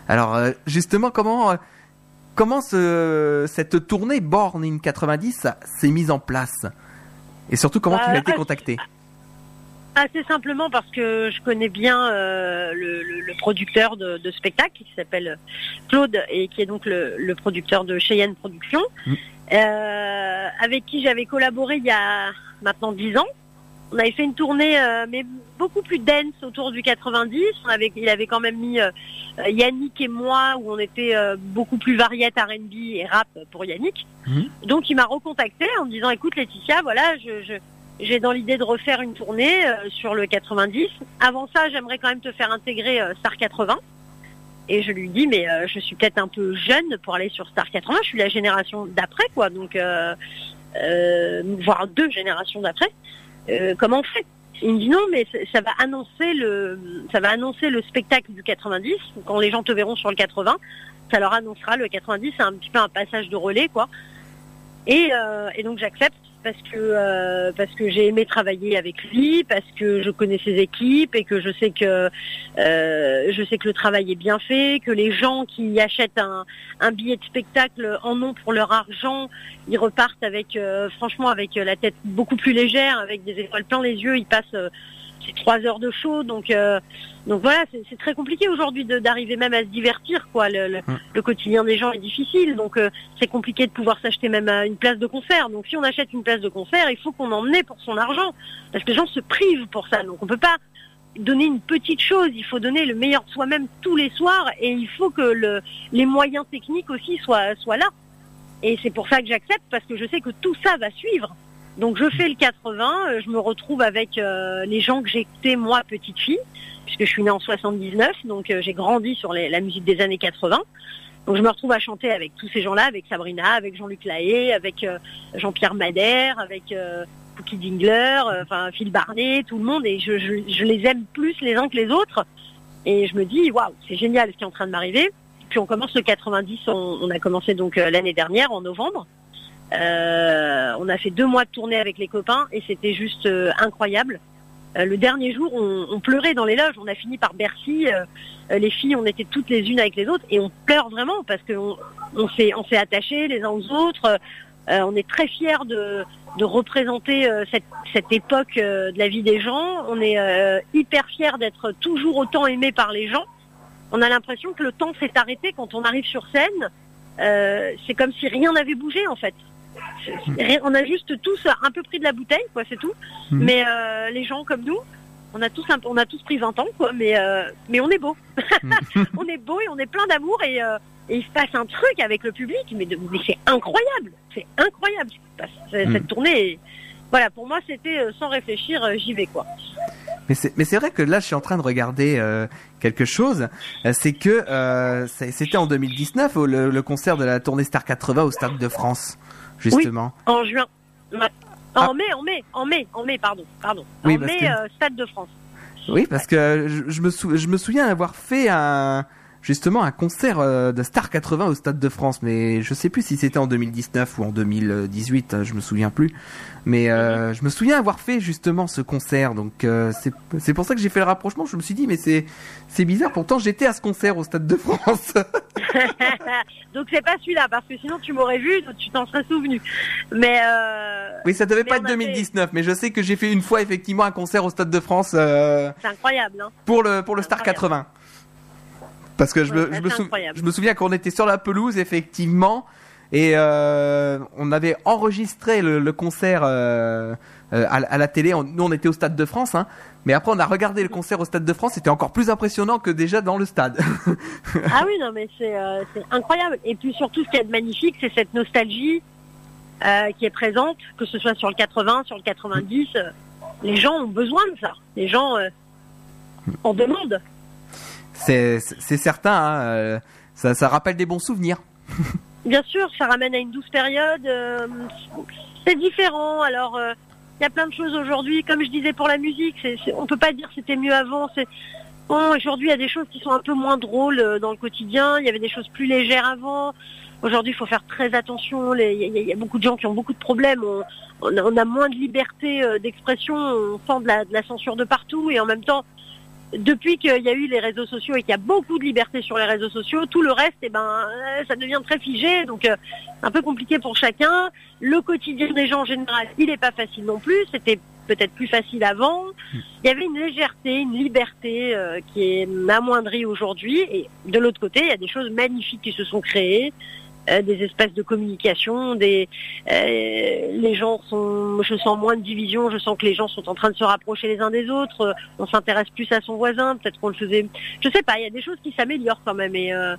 Alors euh, justement, comment euh, comment ce, cette tournée Born in quatre-vingt-dix s'est mise en place? Et surtout, comment bah, tu as été contacté? Assez simplement parce que je connais bien euh, le, le, le producteur de, de spectacle qui s'appelle Claude et qui est donc le, le producteur de Cheyenne Productions, mmh. euh, avec qui j'avais collaboré il y a maintenant dix ans. On avait fait une tournée euh, mais beaucoup plus dense autour du quatre-vingt-dix. On avait, il avait quand même mis euh, Yannick et moi où on était euh, beaucoup plus variette R and B et rap pour Yannick. Mmh. Donc il m'a recontacté en me disant écoute Laetitia, voilà, je... je j'ai dans l'idée de refaire une tournée euh, sur le quatre-vingt-dix. Avant ça, j'aimerais quand même te faire intégrer euh, Star quatre-vingts. Et je lui dis, mais euh, je suis peut-être un peu jeune pour aller sur Star quatre-vingts. Je suis la génération d'après, quoi. Donc, euh, euh, voire deux générations d'après. Euh, comment on fait ? Il me dit non, mais ça va annoncer le, ça va annoncer le spectacle du quatre-vingt-dix. Quand les gens te verront sur le quatre-vingts, ça leur annoncera le quatre-vingt-dix. C'est un petit peu un passage de relais, quoi. Et, euh, et donc j'accepte. Parce que euh, parce que j'ai aimé travailler avec lui, parce que je connais ses équipes et que je sais que euh, je sais que le travail est bien fait, que les gens qui achètent un, un billet de spectacle en ont pour leur argent, ils repartent avec euh, franchement avec la tête beaucoup plus légère, avec des étoiles plein les yeux, ils passent euh, trois heures de show, donc euh, donc voilà, c'est, c'est très compliqué aujourd'hui de, d'arriver même à se divertir, quoi. Le, le, le quotidien des gens est difficile, donc euh, c'est compliqué de pouvoir s'acheter même une place de concert. Donc si on achète une place de concert, il faut qu'on en ait pour son argent parce que les gens se privent pour ça, donc on peut pas donner une petite chose, il faut donner le meilleur de soi-même tous les soirs et il faut que le, les moyens techniques aussi soient, soient là, et c'est pour ça que j'accepte, parce que je sais que tout ça va suivre. Donc je fais le quatre-vingts, je me retrouve avec euh, les gens que j'ai écoutés moi petite fille, puisque je suis née en soixante-dix-neuf, donc euh, j'ai grandi sur les, la musique des années quatre-vingts. Donc je me retrouve à chanter avec tous ces gens-là, avec Sabrina, avec Jean-Luc Lahaye, avec euh, Jean-Pierre Madère, avec euh, Pookie Dingler, euh, enfin Phil Barnet, tout le monde, et je, je, je les aime plus les uns que les autres. Et je me dis, waouh, c'est génial ce qui est en train de m'arriver. Puis on commence le quatre-vingt-dix, on, on a commencé donc euh, l'année dernière, en novembre. Euh, on a fait deux mois de tournée avec les copains et c'était juste euh, incroyable. Euh, le dernier jour, on, on pleurait dans les loges. On a fini par Bercy. Euh, les filles, on était toutes les unes avec les autres. Et on pleure vraiment parce qu'on on s'est, on s'est attachés les uns aux autres. Euh, on est très fiers de, de représenter euh, cette, cette époque euh, de la vie des gens. On est euh, hyper fiers d'être toujours autant aimés par les gens. On a l'impression que le temps s'est arrêté quand on arrive sur scène. Euh, c'est comme si rien n'avait bougé, en fait. On a juste tous un peu pris de la bouteille, quoi, c'est tout. Mmh. Mais euh, les gens comme nous, on a tous, un, on a tous pris vingt ans, quoi. Mais euh, mais on est beau, on est beau et on est plein d'amour et, euh, et il se passe un truc avec le public, mais, de, mais c'est incroyable, c'est incroyable. C'est, mmh. Cette tournée, voilà, pour moi c'était euh, sans réfléchir, euh, j'y vais, quoi. Mais c'est, mais c'est vrai que là, je suis en train de regarder euh, quelque chose. C'est que euh, c'était en deux mille dix-neuf le, le concert de la tournée Star quatre-vingts au Stade de France. Justement. Oui, en juin. En ah. mai, en mai, en mai, en mai, pardon, pardon. Oui, en mai, que... euh, Stade de France. Oui, parce que je, je, me sou... je me souviens avoir fait un, justement, un concert euh, de Star quatre-vingts au Stade de France, mais je sais plus si c'était en deux mille dix-neuf ou en deux mille dix-huit, je me souviens plus. Mais euh, je me souviens avoir fait justement ce concert, donc euh, c'est, c'est pour ça que j'ai fait le rapprochement. Je me suis dit, mais c'est, c'est bizarre, pourtant j'étais à ce concert au Stade de France. Donc c'est pas celui-là, parce que sinon tu m'aurais vu, tu t'en serais souvenu. Mais euh, oui, ça devait pas être deux mille dix-neuf, fait... mais je sais que j'ai fait une fois effectivement un concert au Stade de France. Euh, c'est incroyable, hein. Pour le, pour le Star quatre-vingts. Parce que je, ouais, me, je, me sou... je me souviens qu'on était sur la pelouse, effectivement, et euh, on avait enregistré le, le concert euh, euh, à, à la télé. On, nous, on était au Stade de France, hein, mais après, on a regardé le concert au Stade de France. C'était encore plus impressionnant que déjà dans le stade. Ah oui, non, mais c'est, euh, c'est incroyable. Et puis surtout, ce qu'il y a de magnifique, c'est cette nostalgie euh, qui est présente, que ce soit sur le quatre-vingts, sur le quatre-vingt-dix. Euh, les gens ont besoin de ça. Les gens euh, en demandent. C'est, c'est certain, hein. ça, ça rappelle des bons souvenirs. Bien sûr, ça ramène à une douce période, euh, c'est différent, alors il euh, y a plein de choses aujourd'hui, comme je disais pour la musique, c'est, c'est, on peut pas dire c'était mieux avant, c'est, bon, aujourd'hui il y a des choses qui sont un peu moins drôles euh, dans le quotidien, il y avait des choses plus légères avant, Aujourd'hui, il faut faire très attention. Il y, y, y a beaucoup de gens qui ont beaucoup de problèmes. On, on, on a moins de liberté euh, d'expression. On sent de la, de la censure de partout. Et en même temps, depuis qu'il y a eu les réseaux sociaux et qu'il y a beaucoup de liberté sur les réseaux sociaux, tout le reste, eh ben, ça devient très figé. Donc, euh, un peu compliqué pour chacun. Le quotidien des gens en général, il n'est pas facile non plus. C'était peut-être plus facile avant. Il y avait une légèreté, une liberté euh, qui est amoindrie aujourd'hui. Et de l'autre côté, il y a des choses magnifiques qui se sont créées, euh, des espaces de communication, des euh, les gens sont... Je sens moins de division, je sens que les gens sont en train de se rapprocher les uns des autres, euh, on s'intéresse plus à son voisin, peut-être qu'on le faisait... Je sais pas, il y a des choses qui s'améliorent quand même et... Euh...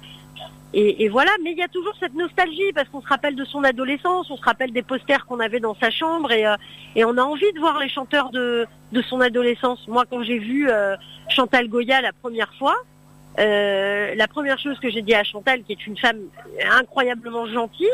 Et, et voilà, mais il y a toujours cette nostalgie parce qu'on se rappelle de son adolescence, on se rappelle des posters qu'on avait dans sa chambre et, euh, et on a envie de voir les chanteurs de, de son adolescence. Moi, quand j'ai vu euh, Chantal Goya la première fois, euh, la première chose que j'ai dit à Chantal, qui est une femme incroyablement gentille,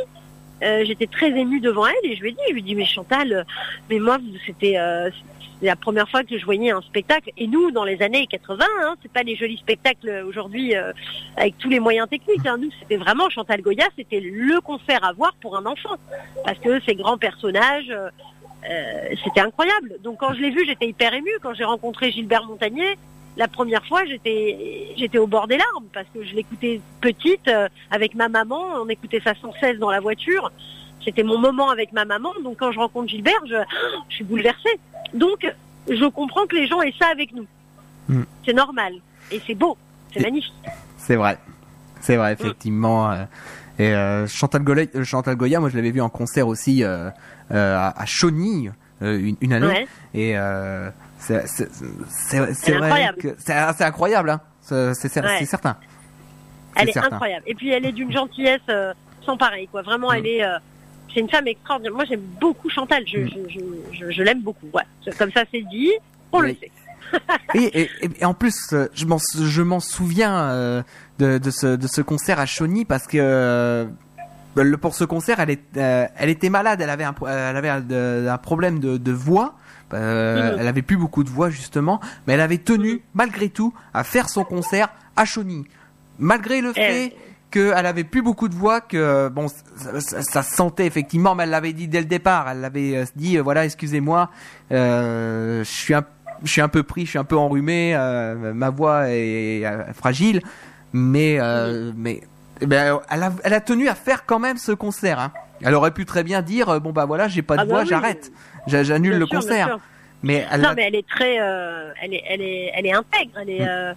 euh, j'étais très émue devant elle et je lui ai dit, je lui ai dit, mais Chantal, mais moi, c'était... Euh, C'est la première fois que je voyais un spectacle. Et nous, dans les années quatre-vingts, hein, c'est pas les jolis spectacles aujourd'hui euh, avec tous les moyens techniques. Hein. Nous, c'était vraiment Chantal Goya, c'était le concert à voir pour un enfant. Parce que ces grands personnages, euh, c'était incroyable. Donc quand je l'ai vu, j'étais hyper émue. Quand j'ai rencontré Gilbert Montagné, la première fois, j'étais j'étais au bord des larmes. Parce que je l'écoutais petite, euh, avec ma maman. On écoutait ça sans cesse dans la voiture. C'était mon moment avec ma maman. Donc quand je rencontre Gilbert, je, je suis bouleversée. Donc, je comprends que les gens aient ça avec nous. Mmh. C'est normal. Et c'est beau. C'est et magnifique. C'est vrai. C'est vrai, effectivement. Mmh. Et euh, Chantal Goya, Chantal Goya, moi, je l'avais vu en concert aussi euh, euh, à Chauny, euh, une, une année. Ouais. Et euh, c'est, c'est, c'est, c'est vrai incroyable. Que c'est, c'est incroyable. Hein. C'est, c'est, c'est, ouais. c'est certain. Elle c'est est certain. Incroyable. Et puis, elle est d'une gentillesse euh, sans pareil. Quoi. Vraiment, mmh. elle est... Euh, C'est une femme extraordinaire. Moi, j'aime beaucoup Chantal. Je, je, je, je, je l'aime beaucoup. Ouais. Comme ça, c'est dit. On oui. le sait. et, et, et en plus, je m'en, je m'en souviens euh, de, de, ce, de ce concert à Chauny parce que euh, pour ce concert, elle, est, euh, elle était malade. Elle avait un, elle avait un, un problème de, de voix. Euh, mmh. Elle avait plus beaucoup de voix justement, mais elle avait tenu mmh. malgré tout à faire son concert à Chauny, malgré le fait. Et... qu'elle avait plus beaucoup de voix, que bon, ça, ça, ça se sentait effectivement, mais elle l'avait dit dès le départ. Elle l'avait dit, euh, voilà, excusez-moi, euh, je suis un, je suis un peu pris, je suis un peu enrhumé, euh, ma voix est euh, fragile, mais, euh, mais, eh ben, elle a, elle a tenu à faire quand même ce concert. Hein. Elle aurait pu très bien dire, euh, bon bah voilà, j'ai pas de ah bah voix, oui, j'arrête, j'a, j'annule le sûr, concert. Mais elle non, a... mais elle est très, euh, elle est, elle est, elle est intègre, elle est. Mmh. Euh...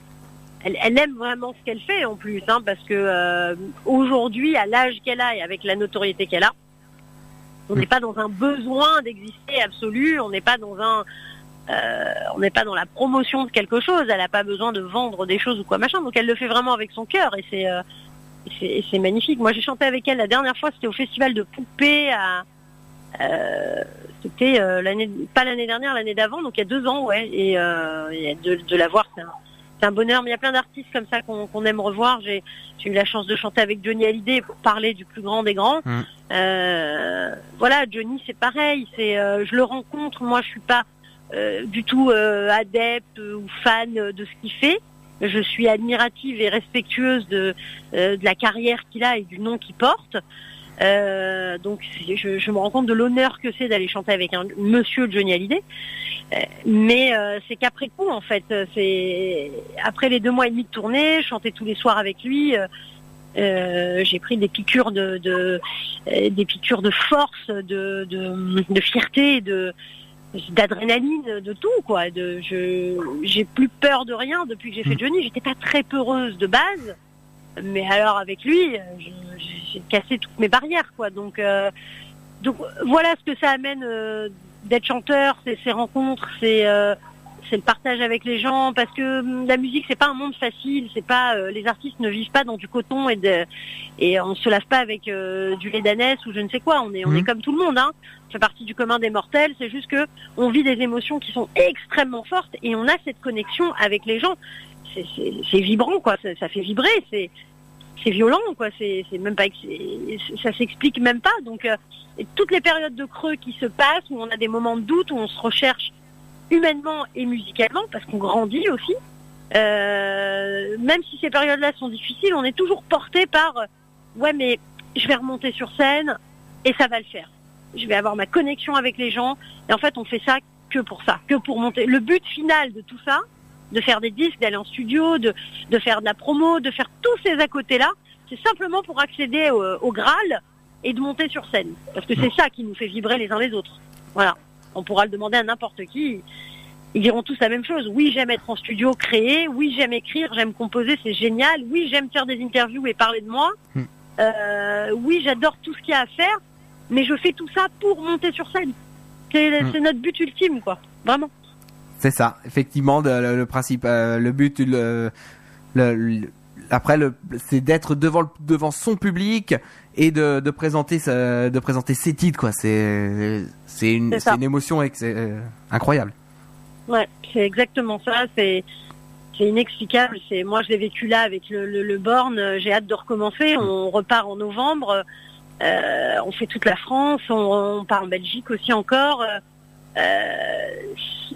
Elle, elle aime vraiment ce qu'elle fait en plus, hein, parce que euh, aujourd'hui, à l'âge qu'elle a et avec la notoriété qu'elle a, on n'est pas dans un besoin d'exister absolu, on n'est pas dans un, euh, on n'est pas dans la promotion de quelque chose. Elle n'a pas besoin de vendre des choses ou quoi machin. Donc elle le fait vraiment avec son cœur et c'est, euh, et c'est, et c'est magnifique. Moi j'ai chanté avec elle la dernière fois, c'était au festival de Poupée à. Euh, c'était euh, l'année, pas l'année dernière, l'année d'avant, donc il y a deux ans, ouais. Et, euh, et de, de la voir, c'est un. C'est un bonheur, mais il y a plein d'artistes comme ça qu'on, qu'on aime revoir. J'ai, j'ai eu la chance de chanter avec Johnny Hallyday pour parler du plus grand des grands. Mmh. Euh, voilà, Johnny, c'est pareil. C'est, euh, je le rencontre, moi, je suis pas euh, du tout euh, adepte euh, ou fan de ce qu'il fait. Je suis admirative et respectueuse de, euh, de la carrière qu'il a et du nom qu'il porte. Euh, donc, je, je me rends compte de l'honneur que c'est d'aller chanter avec un monsieur Johnny Hallyday. Mais euh, c'est qu'après coup, en fait, c'est après les deux mois et demi de tournée, je chantais tous les soirs avec lui. Euh, j'ai pris des piqûres de, de euh, des piqûres de force, de, de, de fierté, de d'adrénaline, de tout quoi. De, je j'ai plus peur de rien depuis que j'ai fait Johnny. J'étais pas très peureuse de base, mais alors avec lui, je, j'ai cassé toutes mes barrières quoi. Donc euh, donc voilà ce que ça amène. Euh, D'être chanteur, c'est ces rencontres, c'est, euh, c'est le partage avec les gens, parce que la musique c'est pas un monde facile, c'est pas euh, les artistes ne vivent pas dans du coton et de, et on se lave pas avec euh, du lait d'ânesse ou je ne sais quoi. On est on mmh. est comme tout le monde, hein. On fait partie du commun des mortels. C'est juste que on vit des émotions qui sont extrêmement fortes et on a cette connexion avec les gens. C'est, c'est, c'est vibrant quoi, ça, ça fait vibrer. C'est c'est violent quoi. C'est, c'est même pas c'est, ça s'explique même pas donc. Euh, Et toutes les périodes de creux qui se passent, où on a des moments de doute, où on se recherche humainement et musicalement, parce qu'on grandit aussi, euh, même si ces périodes-là sont difficiles, on est toujours porté par, ouais mais je vais remonter sur scène et ça va le faire. Je vais avoir ma connexion avec les gens. Et en fait, on fait ça que pour ça, que pour monter. Le but final de tout ça, de faire des disques, d'aller en studio, de, de faire de la promo, de faire tous ces à côté-là, c'est simplement pour accéder au, au Graal et de monter sur scène. Parce que c'est ça qui nous fait vibrer les uns les autres. Voilà. On pourra le demander à n'importe qui. Ils diront tous la même chose. Oui, j'aime être en studio, créer. Oui, j'aime écrire, j'aime composer, c'est génial. Oui, j'aime faire des interviews et parler de moi. Euh, oui, j'adore tout ce qu'il y a à faire. Mais je fais tout ça pour monter sur scène. C'est, mmh. c'est notre but ultime, quoi. Vraiment. C'est ça. Effectivement, le, le principe, euh, le but, le, le, le, après, le, c'est d'être devant, devant son public et de, de présenter, sa, de présenter ses titres, quoi. C'est, c'est une, c'est c'est une émotion et c'est euh, incroyable. Ouais, c'est exactement ça. C'est, c'est inexplicable. C'est, moi, je l'ai vécu là avec le, le, le Born. J'ai hâte de recommencer. Mmh. On repart en novembre. Euh, on fait toute la France, on, on part en Belgique aussi encore. Euh,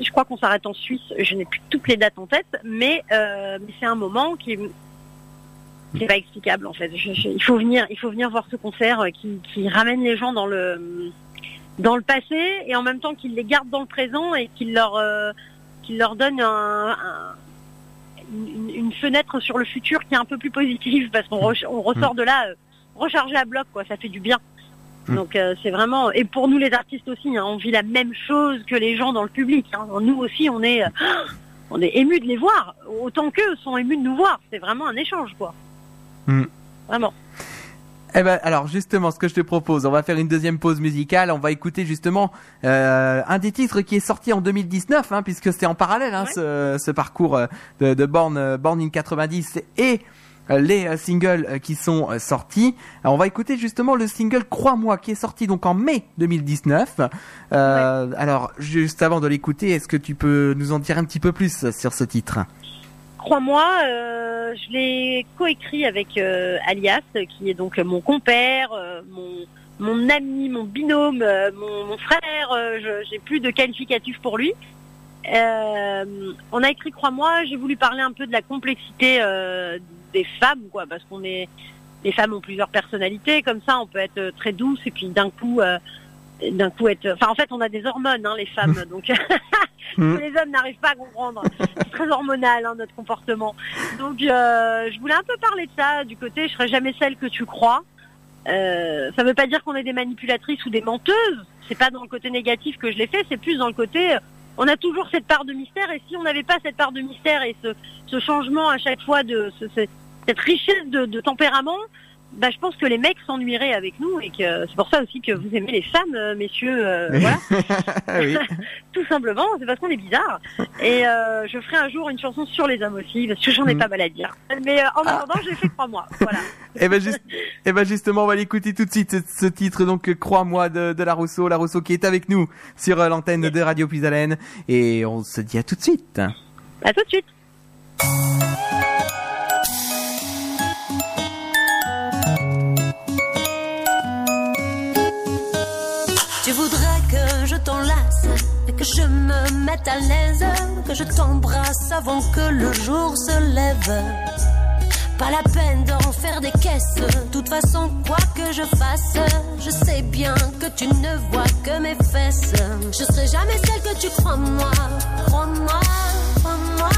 je crois qu'on s'arrête en Suisse. Je n'ai plus toutes les dates en tête, mais, euh, mais c'est un moment qui est, qui est pas explicable en fait. Je, je, il faut venir, il faut venir voir ce concert qui, qui ramène les gens dans le dans le passé et en même temps qu'il les garde dans le présent et qu'il leur euh, qu'il leur donne un, un une, une fenêtre sur le futur qui est un peu plus positive parce qu'on re, on ressort de là. Euh, recharger à bloc, quoi, ça fait du bien. Mmh. Donc euh, c'est vraiment, et pour nous les artistes aussi, hein, on vit la même chose que les gens dans le public. Hein. Nous aussi, on est, euh, on est émus de les voir, autant qu'eux sont émus de nous voir. C'est vraiment un échange, quoi. Mmh. Vraiment. Eh ben, alors justement, ce que je te propose, on va faire une deuxième pause musicale. On va écouter justement euh, un des titres qui est sorti en deux mille dix-neuf, hein, puisque c'est en parallèle hein, ouais. ce, ce parcours de, de Born, Born in quatre-vingt-dix et les singles qui sont sortis. Alors, on va écouter justement le single Crois-moi qui est sorti donc en mai deux mille dix-neuf. Euh, ouais. Alors juste avant de l'écouter, est-ce que tu peux nous en dire un petit peu plus sur ce titre ? Crois-moi, euh, je l'ai coécrit avec euh, Alias, qui est donc mon compère, euh, mon, mon ami, mon binôme, euh, mon, mon frère. Euh, je, j'ai plus de qualificatif pour lui. Euh, on a écrit Crois-moi, j'ai voulu parler un peu de la complexité euh, des femmes, quoi, parce qu'on est, les femmes ont plusieurs personnalités, comme ça on peut être très douce et puis d'un coup euh, d'un coup être, enfin en fait on a des hormones hein, les femmes, donc que les hommes n'arrivent pas à comprendre, c'est très hormonal hein, notre comportement, donc euh, je voulais un peu parler de ça, du côté je serai jamais celle que tu crois. Euh, ça veut pas dire qu'on est des manipulatrices ou des menteuses, c'est pas dans le côté négatif que je l'ai fait, c'est plus dans le côté on a toujours cette part de mystère, et si on n'avait pas cette part de mystère et ce, ce changement à chaque fois, de ce, ce, cette richesse de, de tempérament, bah je pense que les mecs s'ennuieraient avec nous, et que c'est pour ça aussi que vous aimez les femmes, messieurs, euh, voilà. Oui. Tout simplement, c'est parce qu'on est bizarre. Et euh, je ferai un jour une chanson sur les hommes aussi, parce que j'en ai mmh. pas mal à dire. Mais euh, en ah. attendant, j'ai fait Crois-moi, voilà. Et ben, juste, et ben justement, on va l'écouter tout de suite, ce, ce titre, donc Crois-moi de, de Larusso, Larusso qui est avec nous sur l'antenne oui. de Radio Puisaleine, et on se dit à tout de suite. À tout de suite. Tu voudrais que je t'enlace et que je me mette à l'aise, que je t'embrasse avant que le jour se lève. Pas la peine d'en faire des caisses, de toute façon quoi que je fasse, je sais bien que tu ne vois que mes fesses. Je serai jamais celle que tu crois moi, crois-moi, crois-moi,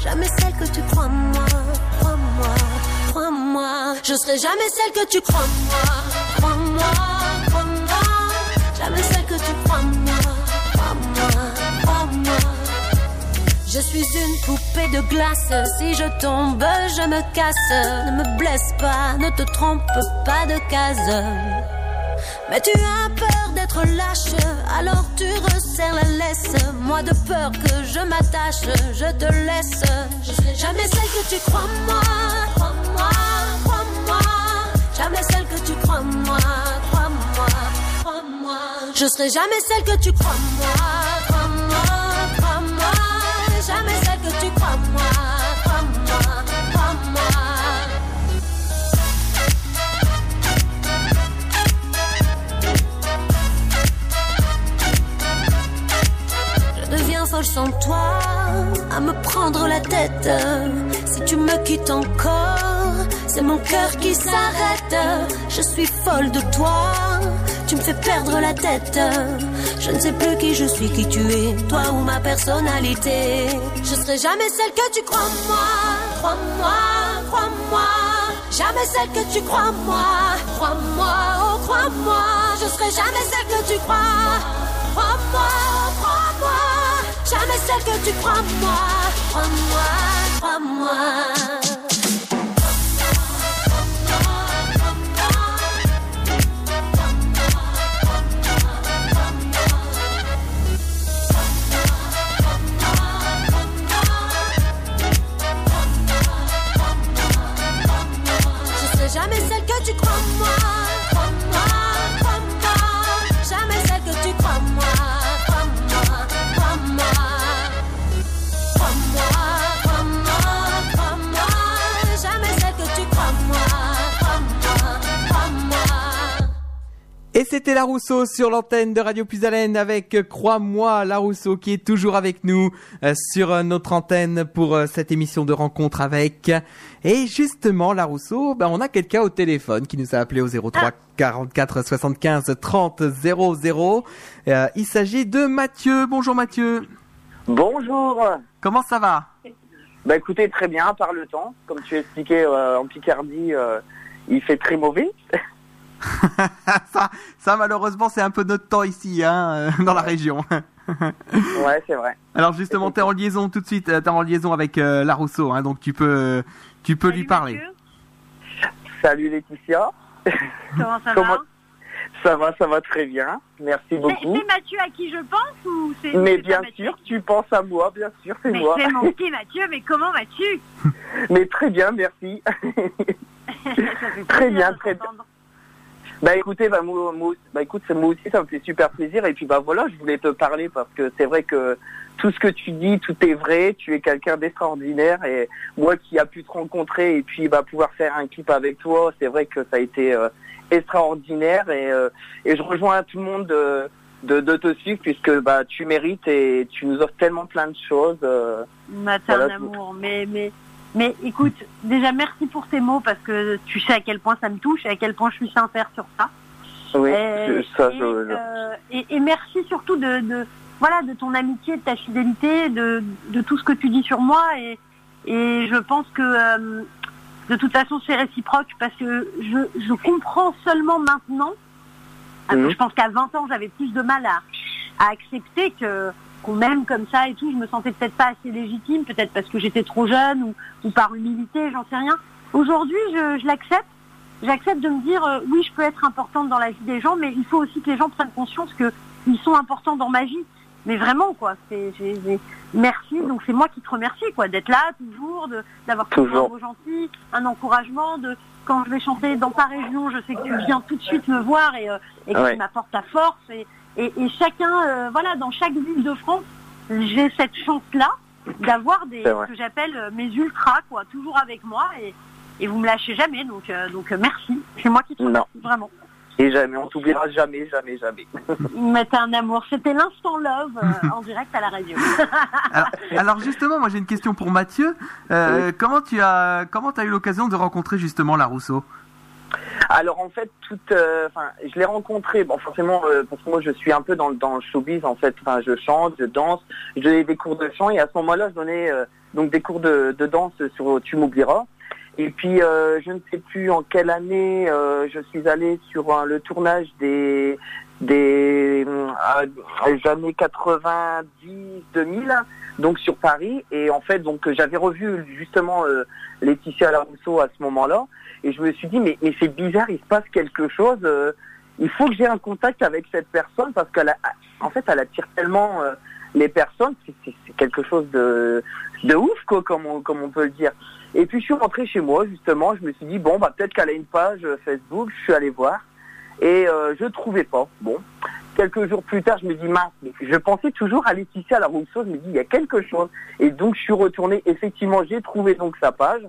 jamais celle que tu crois moi, crois-moi, crois-moi. Je serai jamais celle que tu crois moi, crois-moi. Jamais celle que tu crois-moi, crois-moi, crois-moi. Je suis une poupée de glace, si je tombe, je me casse. Ne me blesse pas, ne te trompe pas de case. Mais tu as peur d'être lâche, alors tu resserres la laisse. Moi de peur que je m'attache, je te laisse. Je serai jamais celle que tu crois-moi, crois-moi, crois-moi. Jamais celle que tu crois-moi, crois-moi. Je serai jamais celle que tu crois moi, crois moi, crois moi. Jamais celle que tu crois moi, crois moi, crois moi. Je deviens folle sans toi, à me prendre la tête. Si tu me quittes encore, c'est mon cœur qui s'arrête. Je suis folle de toi, tu me fais perdre la tête. Je ne sais plus qui je suis, qui tu es, toi ou ma personnalité. Je serai jamais celle que tu crois en moi, crois-moi, crois-moi. Jamais celle que tu crois en moi, crois-moi, oh crois-moi. Je serai jamais celle que tu crois, crois-moi, crois-moi. Jamais celle que tu crois en moi, crois-moi, crois-moi. Jamais celle que tu crois en moi, crois-moi, crois-moi. Jamais celle que tu crois en moi, crois-moi, crois-moi. Crois-moi, crois-moi, crois-moi. Jamais celle que tu crois en moi, crois-moi, crois-moi. Et c'était Larusso sur l'antenne de Radio Puisaleine avec Crois-moi Larusso qui est toujours avec nous sur notre antenne pour cette émission de rencontre avec... Et justement, Larusso, ben on a quelqu'un au téléphone qui nous a appelé au zéro trois quarante-quatre soixante-quinze trente zéro zéro. Euh, il s'agit de Mathieu. Bonjour Mathieu. Bonjour. Comment ça va? Bah écoutez, très bien, par le temps. Comme tu expliquais euh, en Picardie, euh, il fait très mauvais. ça, ça, malheureusement, c'est un peu notre temps ici, hein, euh, dans la région. Ouais, c'est vrai. Alors justement, t'es en liaison tout de suite, t'es en liaison avec euh, Larusso, hein, donc tu peux... Euh, Tu peux Salut lui parler. Monsieur. Salut Laetitia. Comment ça Comment... va Ça va, ça va très bien. Merci mais, beaucoup. C'est Mathieu à qui je pense ou c'est Mais c'est bien sûr, tu penses à moi, bien sûr, c'est mais moi. C'est mon petit Mathieu, mais comment vas-tu? Mais très bien, merci. Très bien, très bien. Bah écoutez, bah, moi, moi, bah, écoute, moi aussi ça me fait super plaisir. Et puis bah voilà, je voulais te parler parce que c'est vrai que tout ce que tu dis, tout est vrai, tu es quelqu'un d'extraordinaire et moi qui a pu te rencontrer et puis bah, pouvoir faire un clip avec toi, c'est vrai que ça a été euh, extraordinaire et, euh, et je rejoins tout le monde de, de, de te suivre puisque bah, tu mérites et tu nous offres tellement plein de choses. Euh, bah, t'as voilà, un amour, mais, mais, mais écoute, déjà merci pour tes mots parce que tu sais à quel point ça me touche et à quel point je suis sincère sur ça. Oui, et, ça et, je... Euh, et, et merci surtout de... de Voilà, de ton amitié, de ta fidélité, de, de tout ce que tu dis sur moi. Et, et je pense que, euh, de toute façon, c'est réciproque parce que je, je comprends seulement maintenant. Mmh. Je pense qu'à vingt ans, j'avais plus de mal à, à accepter que, qu'on m'aime comme ça et tout. Je me sentais peut-être pas assez légitime, peut-être parce que j'étais trop jeune ou, ou par humilité, j'en sais rien. Aujourd'hui, je, je l'accepte. J'accepte de me dire, euh, oui, je peux être importante dans la vie des gens, mais il faut aussi que les gens prennent conscience qu'ils sont importants dans ma vie. Mais vraiment, quoi, c'est, j'ai, j'ai... merci, donc c'est moi qui te remercie, quoi, d'être là, toujours, de, d'avoir toujours un gentil, un encouragement, de, quand je vais chanter dans ta région, je sais que tu viens tout de suite me voir et, euh, et que ouais. tu m'apportes ta force, et, et, et chacun, euh, voilà, dans chaque ville de France, j'ai cette chance-là d'avoir des, ce que j'appelle mes ultras, quoi, toujours avec moi, et, et vous me lâchez jamais, donc, euh, donc merci, c'est moi qui te remercie, non. vraiment. Et jamais, on t'oubliera jamais, jamais, jamais. Mais t'es un amour, c'était l'instant love euh, en direct à la radio. alors, alors justement, moi j'ai une question pour Mathieu. Euh, oui. Comment tu as, comment t'as eu l'occasion de rencontrer justement Larusso ? Alors en fait, toute, euh, je l'ai rencontré, bon forcément euh, parce que moi je suis un peu dans, dans le showbiz en fait. Enfin, je chante, je danse, je donnais des cours de chant et à ce moment-là, je donnais euh, donc des cours de, de danse sur Tu m'oublieras. Et puis, euh, je ne sais plus en quelle année euh, je suis allé sur euh, le tournage des des euh, années quatre-vingt-dix deux mille, donc sur Paris. Et en fait, donc j'avais revu justement euh, Laetitia Larusso à ce moment-là. Et je me suis dit, mais, mais c'est bizarre, il se passe quelque chose. Euh, il faut que j'ai un contact avec cette personne parce qu'elle a, en fait, elle attire tellement... Euh, les personnes, c'est quelque chose de, de ouf, quoi, comme on, comme on peut le dire. Et puis, je suis rentré chez moi, justement, je me suis dit, bon, bah, peut-être qu'elle a une page Facebook, je suis allé voir, et euh, je trouvais pas. Bon, quelques jours plus tard, je me dis, mince, je pensais toujours à Laetitia Larusso, je me dis, il y a quelque chose. Et donc, je suis retourné, effectivement, j'ai trouvé donc sa page,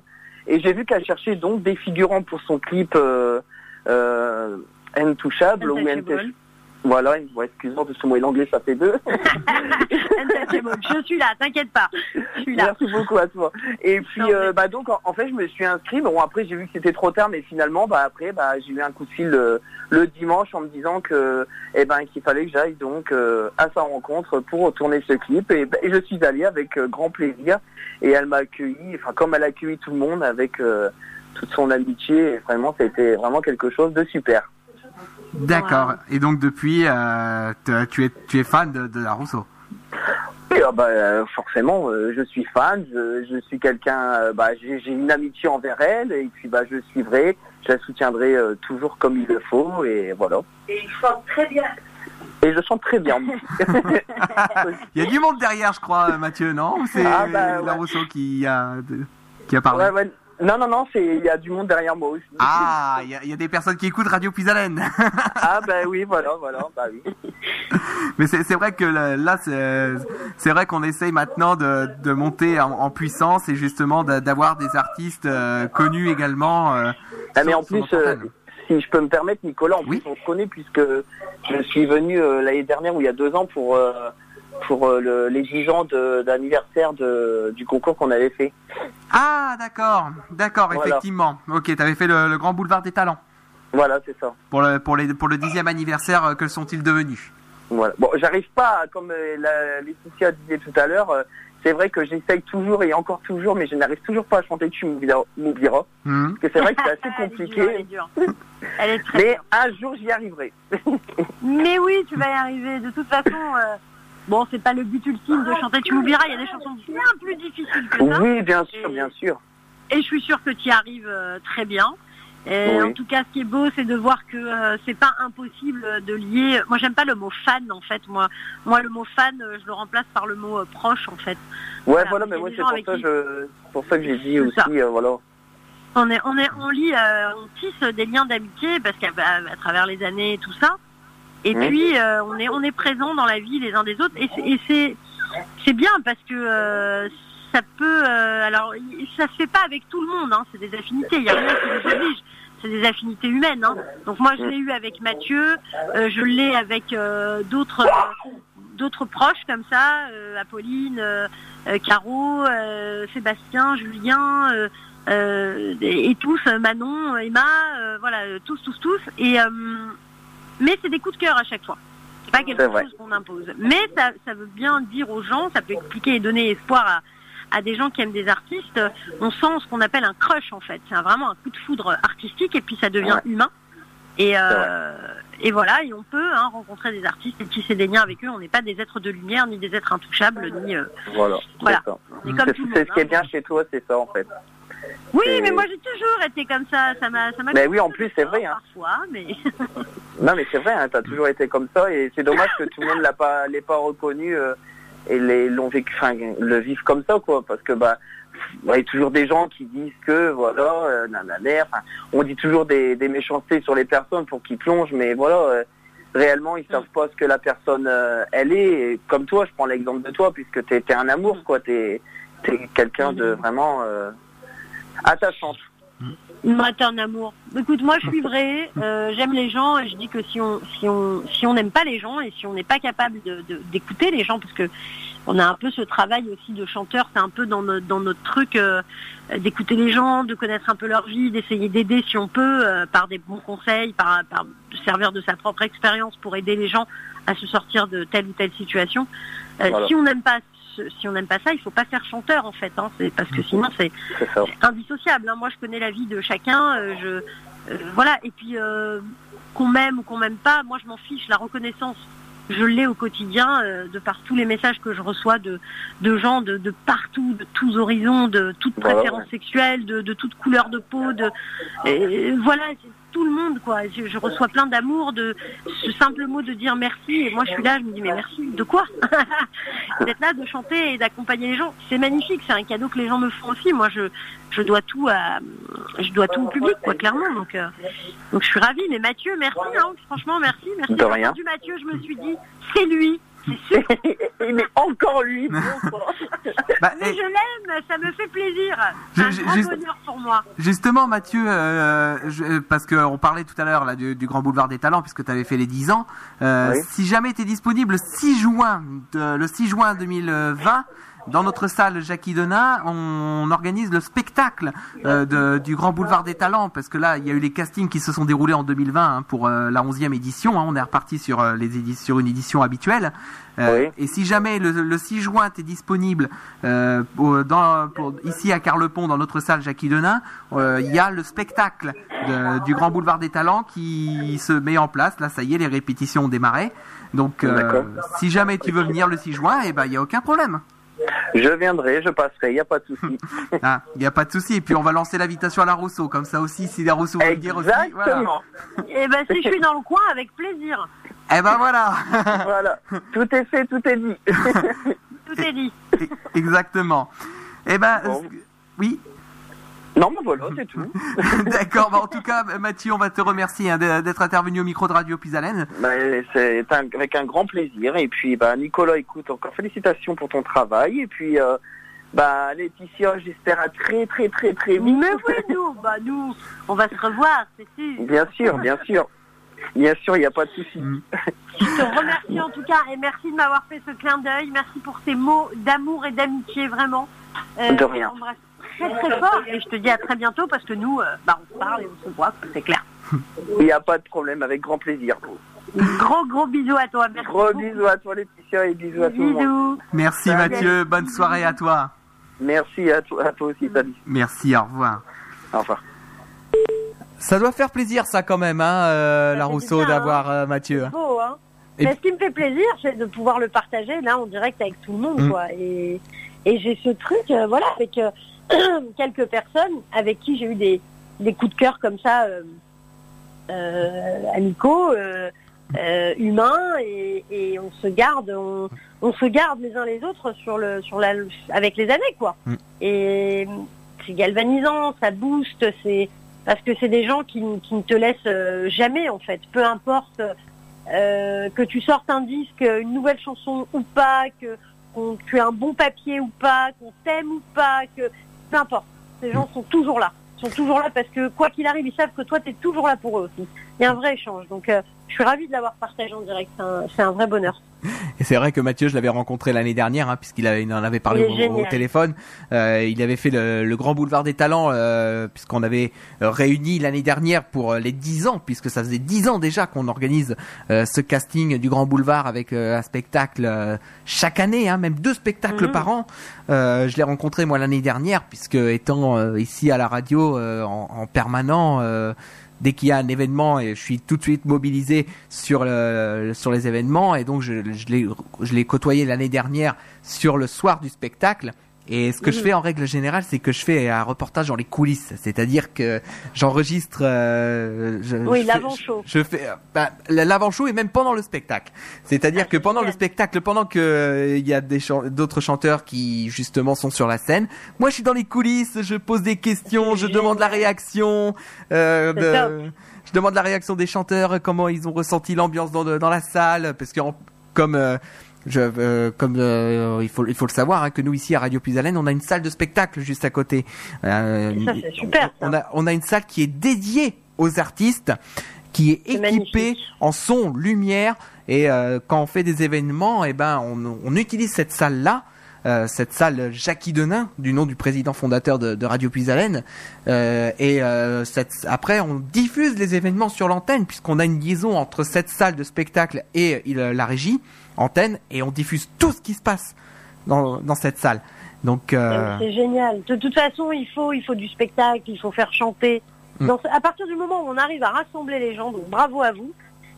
et j'ai vu qu'elle cherchait donc des figurants pour son clip euh, euh, Intouchable, ou Intouchable. Voilà, excuse-moi, parce que moi et l'anglais ça fait deux. c'est bon, je suis là, t'inquiète pas. Je suis là. Merci beaucoup à toi. Et puis, non, mais... euh, bah donc, en, en fait, je me suis inscrit. Bon, après, j'ai vu que c'était trop tard, mais finalement, bah après, bah j'ai eu un coup de fil le, le dimanche en me disant que, eh ben, qu'il fallait que j'aille donc euh, à sa rencontre pour tourner ce clip. Et, bah, et je suis allée avec euh, grand plaisir. Et elle m'a accueilli, enfin, comme elle a accueilli tout le monde avec euh, toute son amitié. Et vraiment, ça a été vraiment quelque chose de super. D'accord. Et donc depuis, euh, tu es tu es fan de, de Larusso? Oui, euh, bah, forcément, euh, je suis fan. Je, je suis quelqu'un. Euh, bah, j'ai, j'ai une amitié envers elle, et puis bah, je suivrai, je la soutiendrai euh, toujours comme il le faut, et voilà. Et il chante très bien. Et je chante très bien. Il y a du monde derrière, je crois, Mathieu, non? Ou c'est ah, bah, Larusso ouais. qui a qui a parlé. Ouais, ouais. Non, non, non, il y a du monde derrière moi aussi. Ah, il y, y a des personnes qui écoutent Radio Puisaleine. Ah, ben bah oui, voilà, voilà, bah oui. Mais c'est, c'est vrai que là, c'est, c'est vrai qu'on essaye maintenant de, de monter en, en puissance et justement d'avoir des artistes euh, connus également. Euh, ah, mais en plus, euh, si je peux me permettre, Nicolas, en oui plus, on se connaît puisque je suis venu euh, l'année dernière ou il y a deux ans pour... Euh, pour euh, le, les dix ans de, d'anniversaire de, du concours qu'on avait fait. Ah, d'accord, d'accord, voilà. Effectivement. Ok, t'avais fait le, le Grand Boulevard des Talents. Voilà, c'est ça. Pour le, pour les, pour le dixième anniversaire, euh, que sont-ils devenus? Voilà. Bon, j'arrive pas, à, comme euh, la, Laetitia disait tout à l'heure, euh, c'est vrai que j'essaye toujours et encore toujours, mais je n'arrive toujours pas à chanter Tu m'oublieras. Mmh. Parce que c'est vrai que c'est assez compliqué. Elle est dure, elle est dure. Elle est très mais dure. Un jour, j'y arriverai. Mais oui, tu vas y arriver. De toute façon... Euh... Bon, c'est pas le but ultime de chanter Tu m'oublieras, il y a des chansons bien plus difficiles que ça. Oui, bien sûr, et, bien sûr. Et je suis sûre que tu y arrives euh, très bien. Et oui. En tout cas, ce qui est beau, c'est de voir que euh, c'est pas impossible de lier... Moi, j'aime pas le mot fan, en fait. Moi, moi le mot fan, je le remplace par le mot euh, proche, en fait. Ouais, voilà, voilà mais moi, c'est pour ça, qui... je... pour ça que j'ai dit aussi, euh, voilà... On, est, on, est, on lit, euh, on tisse des liens d'amitié, parce qu'à à, à travers les années et tout ça... Et mmh. puis euh, on est on est présent dans la vie les uns des autres et c'est et c'est, c'est bien parce que euh, ça peut euh, alors ça se fait pas avec tout le monde hein, c'est des affinités, il y a rien qui les oblige, c'est des affinités humaines hein. Donc moi je l'ai eu avec Mathieu, euh, je l'ai avec euh, d'autres euh, d'autres proches comme ça, euh, Apolline, euh, euh, Caro, euh, Sébastien, Julien euh, euh, et, et tous Manon, Emma, euh, voilà tous tous tous et euh, mais c'est des coups de cœur à chaque fois. C'est pas quelque chose qu'on impose. Mais ça, ça veut bien dire aux gens, ça peut expliquer et donner espoir à, à des gens qui aiment des artistes. On sent ce qu'on appelle un crush en fait. C'est un, vraiment un coup de foudre artistique et puis ça devient ouais. humain. Et, euh, et voilà, et on peut hein, rencontrer des artistes et tisser des liens avec eux. On n'est pas des êtres de lumière, ni des êtres intouchables, ni... Euh, voilà. voilà. C'est, comme c'est, tout le monde, c'est ce hein. qui est bien chez toi, c'est ça en fait. Oui, c'est... mais moi j'ai toujours été comme ça, ça m'a... Ça m'a mais oui, en plus c'est vrai. Hein. Parfois, mais... non mais c'est vrai, hein, t'as toujours été comme ça et c'est dommage que tout le monde l'a pas, l'ait pas reconnu euh, et les, l'ont vécu, enfin le vivent comme ça quoi, parce que bah il y a toujours des gens qui disent que voilà, euh, nanana, on dit toujours des, des méchancetés sur les personnes pour qu'ils plongent, mais voilà, euh, réellement ils savent pas ce que la personne euh, elle est. Et comme toi, je prends l'exemple de toi puisque t'es, t'es un amour quoi, t'es, t'es quelqu'un de vraiment. Euh, attachant. Moi, t'es un amour. Écoute, moi, je suis vraie. Euh, j'aime les gens et je dis que si on si on si on n'aime pas les gens et si on n'est pas capable de, de, d'écouter les gens, parce que on a un peu ce travail aussi de chanteur, c'est un peu dans notre dans notre truc euh, d'écouter les gens, de connaître un peu leur vie, d'essayer d'aider si on peut euh, par des bons conseils, par par servir de sa propre expérience pour aider les gens à se sortir de telle ou telle situation. Euh, voilà. Si on n'aime pas Si on n'aime pas ça, il ne faut pas faire chanteur en fait, hein. C'est parce que sinon c'est, c'est, c'est indissociable. Hein. Moi, je connais la vie de chacun, euh, je euh, voilà. Et puis euh, qu'on m'aime ou qu'on m'aime pas, moi je m'en fiche. La reconnaissance, je l'ai au quotidien euh, de par tous les messages que je reçois de de gens de, de partout, de tous horizons, de toute préférence ouais. sexuelle, de, de toute couleur de peau, de et, voilà. C'est, tout le monde quoi, je, je reçois plein d'amour de ce simple mot de dire merci et moi je suis là, je me dis mais merci, de quoi d'être là, de chanter et d'accompagner les gens, c'est magnifique, c'est un cadeau que les gens me font aussi, moi je, je dois tout à, je dois tout au public quoi, clairement donc, euh, donc je suis ravie, mais Mathieu merci, hein, franchement merci, merci de rien. J'ai entendu Mathieu, je me suis dit c'est lui, affiché. Mais encore lui. Bah, mais et... je l'aime, ça me fait plaisir. C'est un je, grand juste... bonheur pour moi. Justement, Mathieu, euh, je, parce qu'on parlait tout à l'heure là, du, du Grand Boulevard des Talents, puisque tu avais fait les dix ans. Euh, oui. Si jamais tu es disponible le six juin, de, le six juin deux mille vingt, dans notre salle Jacky Denain, on organise le spectacle euh, de, du Grand Boulevard des Talents, parce que là, il y a eu les castings qui se sont déroulés en deux mille vingt hein, pour euh, la onzième édition. Hein, on est reparti sur, euh, les édi- sur une édition habituelle. Euh, oui. Et si jamais le, le six juin, tu es disponible euh, dans, pour, ici à Carlepont, dans notre salle Jacky Denain, il euh, y a le spectacle de, du Grand Boulevard des Talents qui se met en place. Là, ça y est, les répétitions ont démarré. Donc, euh, si jamais tu veux venir le six juin, eh ben, il n'y a aucun problème. Je viendrai, je passerai, il n'y a pas de souci. Il ah, n'y a pas de souci. Et puis on va lancer l'invitation à Larusso, comme ça aussi, si Larusso veut dire aussi. Exactement. Voilà. Et bien si je suis dans le coin, avec plaisir. Eh ben voilà. Voilà, tout est fait, tout est dit. Tout est dit. Exactement. Eh ben, bon. Oui. Non, mais voilà, c'est tout. D'accord, bah en tout cas, Mathieu, on va te remercier hein, d'être intervenu au micro de Radio Puisaleine. Bah, c'est un, avec un grand plaisir. Et puis, bah, Nicolas, écoute, encore félicitations pour ton travail. Et puis, euh, bah, Laetitia, j'espère à très, très, très, très vite. Mais oui, nous, bah, nous, on va se revoir, c'est sûr. Bien sûr, bien sûr. Bien sûr, il n'y a pas de souci. Je te remercie en tout cas et merci de m'avoir fait ce clin d'œil. Merci pour ces mots d'amour et d'amitié, vraiment. Euh, de rien. Très très fort et je te dis à très bientôt parce que nous, euh, bah, on se parle et on se voit, c'est clair. Il n'y a pas de problème, avec grand plaisir. Gros gros bisous à toi, merci. Gros bisous à toi Laetitia et bisous à tout le monde. Merci salut. Mathieu, bonne soirée à toi. Merci à toi, à toi aussi, salut. Merci, au revoir. Au revoir. Ça doit faire plaisir ça quand même, hein, euh, Larusso, d'avoir hein. euh, Mathieu. C'est beau, hein. Et mais ce qui me fait plaisir, c'est de pouvoir le partager là en direct avec tout le monde, mmh. quoi. Et, et j'ai ce truc, euh, voilà, avec... Euh, quelques personnes avec qui j'ai eu des, des coups de cœur comme ça euh, euh, amicaux euh, euh, humains et, et on se garde on, on se garde les uns les autres sur le sur la avec les années quoi mm. Et c'est galvanisant, ça booste, c'est parce que c'est des gens qui, qui ne te laissent jamais en fait, peu importe euh, que tu sortes un disque, une nouvelle chanson ou pas, que qu'on, tu aies un bon papier ou pas, qu'on t'aime ou pas, que peu importe, ces gens sont toujours là. Ils sont toujours là parce que quoi qu'il arrive, ils savent que toi, tu es toujours là pour eux aussi. Il y a un vrai échange. Donc, euh, je suis ravie de l'avoir partagé en direct. C'est un, c'est un vrai bonheur. Et c'est vrai que Mathieu, je l'avais rencontré l'année dernière, hein, puisqu'il avait, en avait parlé au, au téléphone. Euh, il avait fait le, le Grand Boulevard des Talents, euh, puisqu'on avait réuni l'année dernière pour les dix ans, puisque ça faisait dix ans déjà qu'on organise euh, ce casting du Grand Boulevard avec euh, un spectacle euh, chaque année, hein, même deux spectacles mmh. par an. Euh, je l'ai rencontré moi l'année dernière, puisque étant euh, ici à la radio euh, en, en permanent... Euh, dès qu'il y a un événement, et je suis tout de suite mobilisé sur le, sur les événements, et donc je, je l'ai, je l'ai côtoyé l'année dernière sur le soir du spectacle. Et ce que mmh. je fais en règle générale, c'est que je fais un reportage dans les coulisses, c'est-à-dire que j'enregistre, euh, je, oui, je l'avant-show. Fais, je fais bah, l'avant-show et même pendant le spectacle. C'est-à-dire ah, que pendant bien. le spectacle, pendant que euh, il y a des ch- d'autres chanteurs qui justement sont sur la scène, moi je suis dans les coulisses, je pose des questions, c'est je génial. demande la réaction. Euh, c'est de, top. Je demande la réaction des chanteurs, comment ils ont ressenti l'ambiance dans, dans la salle, parce que en, comme euh, Je, euh, comme euh, il faut il faut le savoir hein, que nous ici à Radio Puisaleine on a une salle de spectacle juste à côté. Euh, ça, c'est super, on, on a on a une salle qui est dédiée aux artistes, qui est c'est équipée magnifique. en son, lumière et euh, quand on fait des événements, et eh ben on on utilise cette salle là. Euh, cette salle Jacky Denain, du nom du président fondateur de, de Radio Puisaleine. Euh, et euh, cette, après, on diffuse les événements sur l'antenne, puisqu'on a une liaison entre cette salle de spectacle et euh, la régie, antenne, et on diffuse tout ce qui se passe dans, dans cette salle. Donc, euh... c'est génial. De toute façon, il faut, il faut du spectacle, il faut faire chanter. Mmh. Donc, à partir du moment où on arrive à rassembler les gens, donc bravo à vous,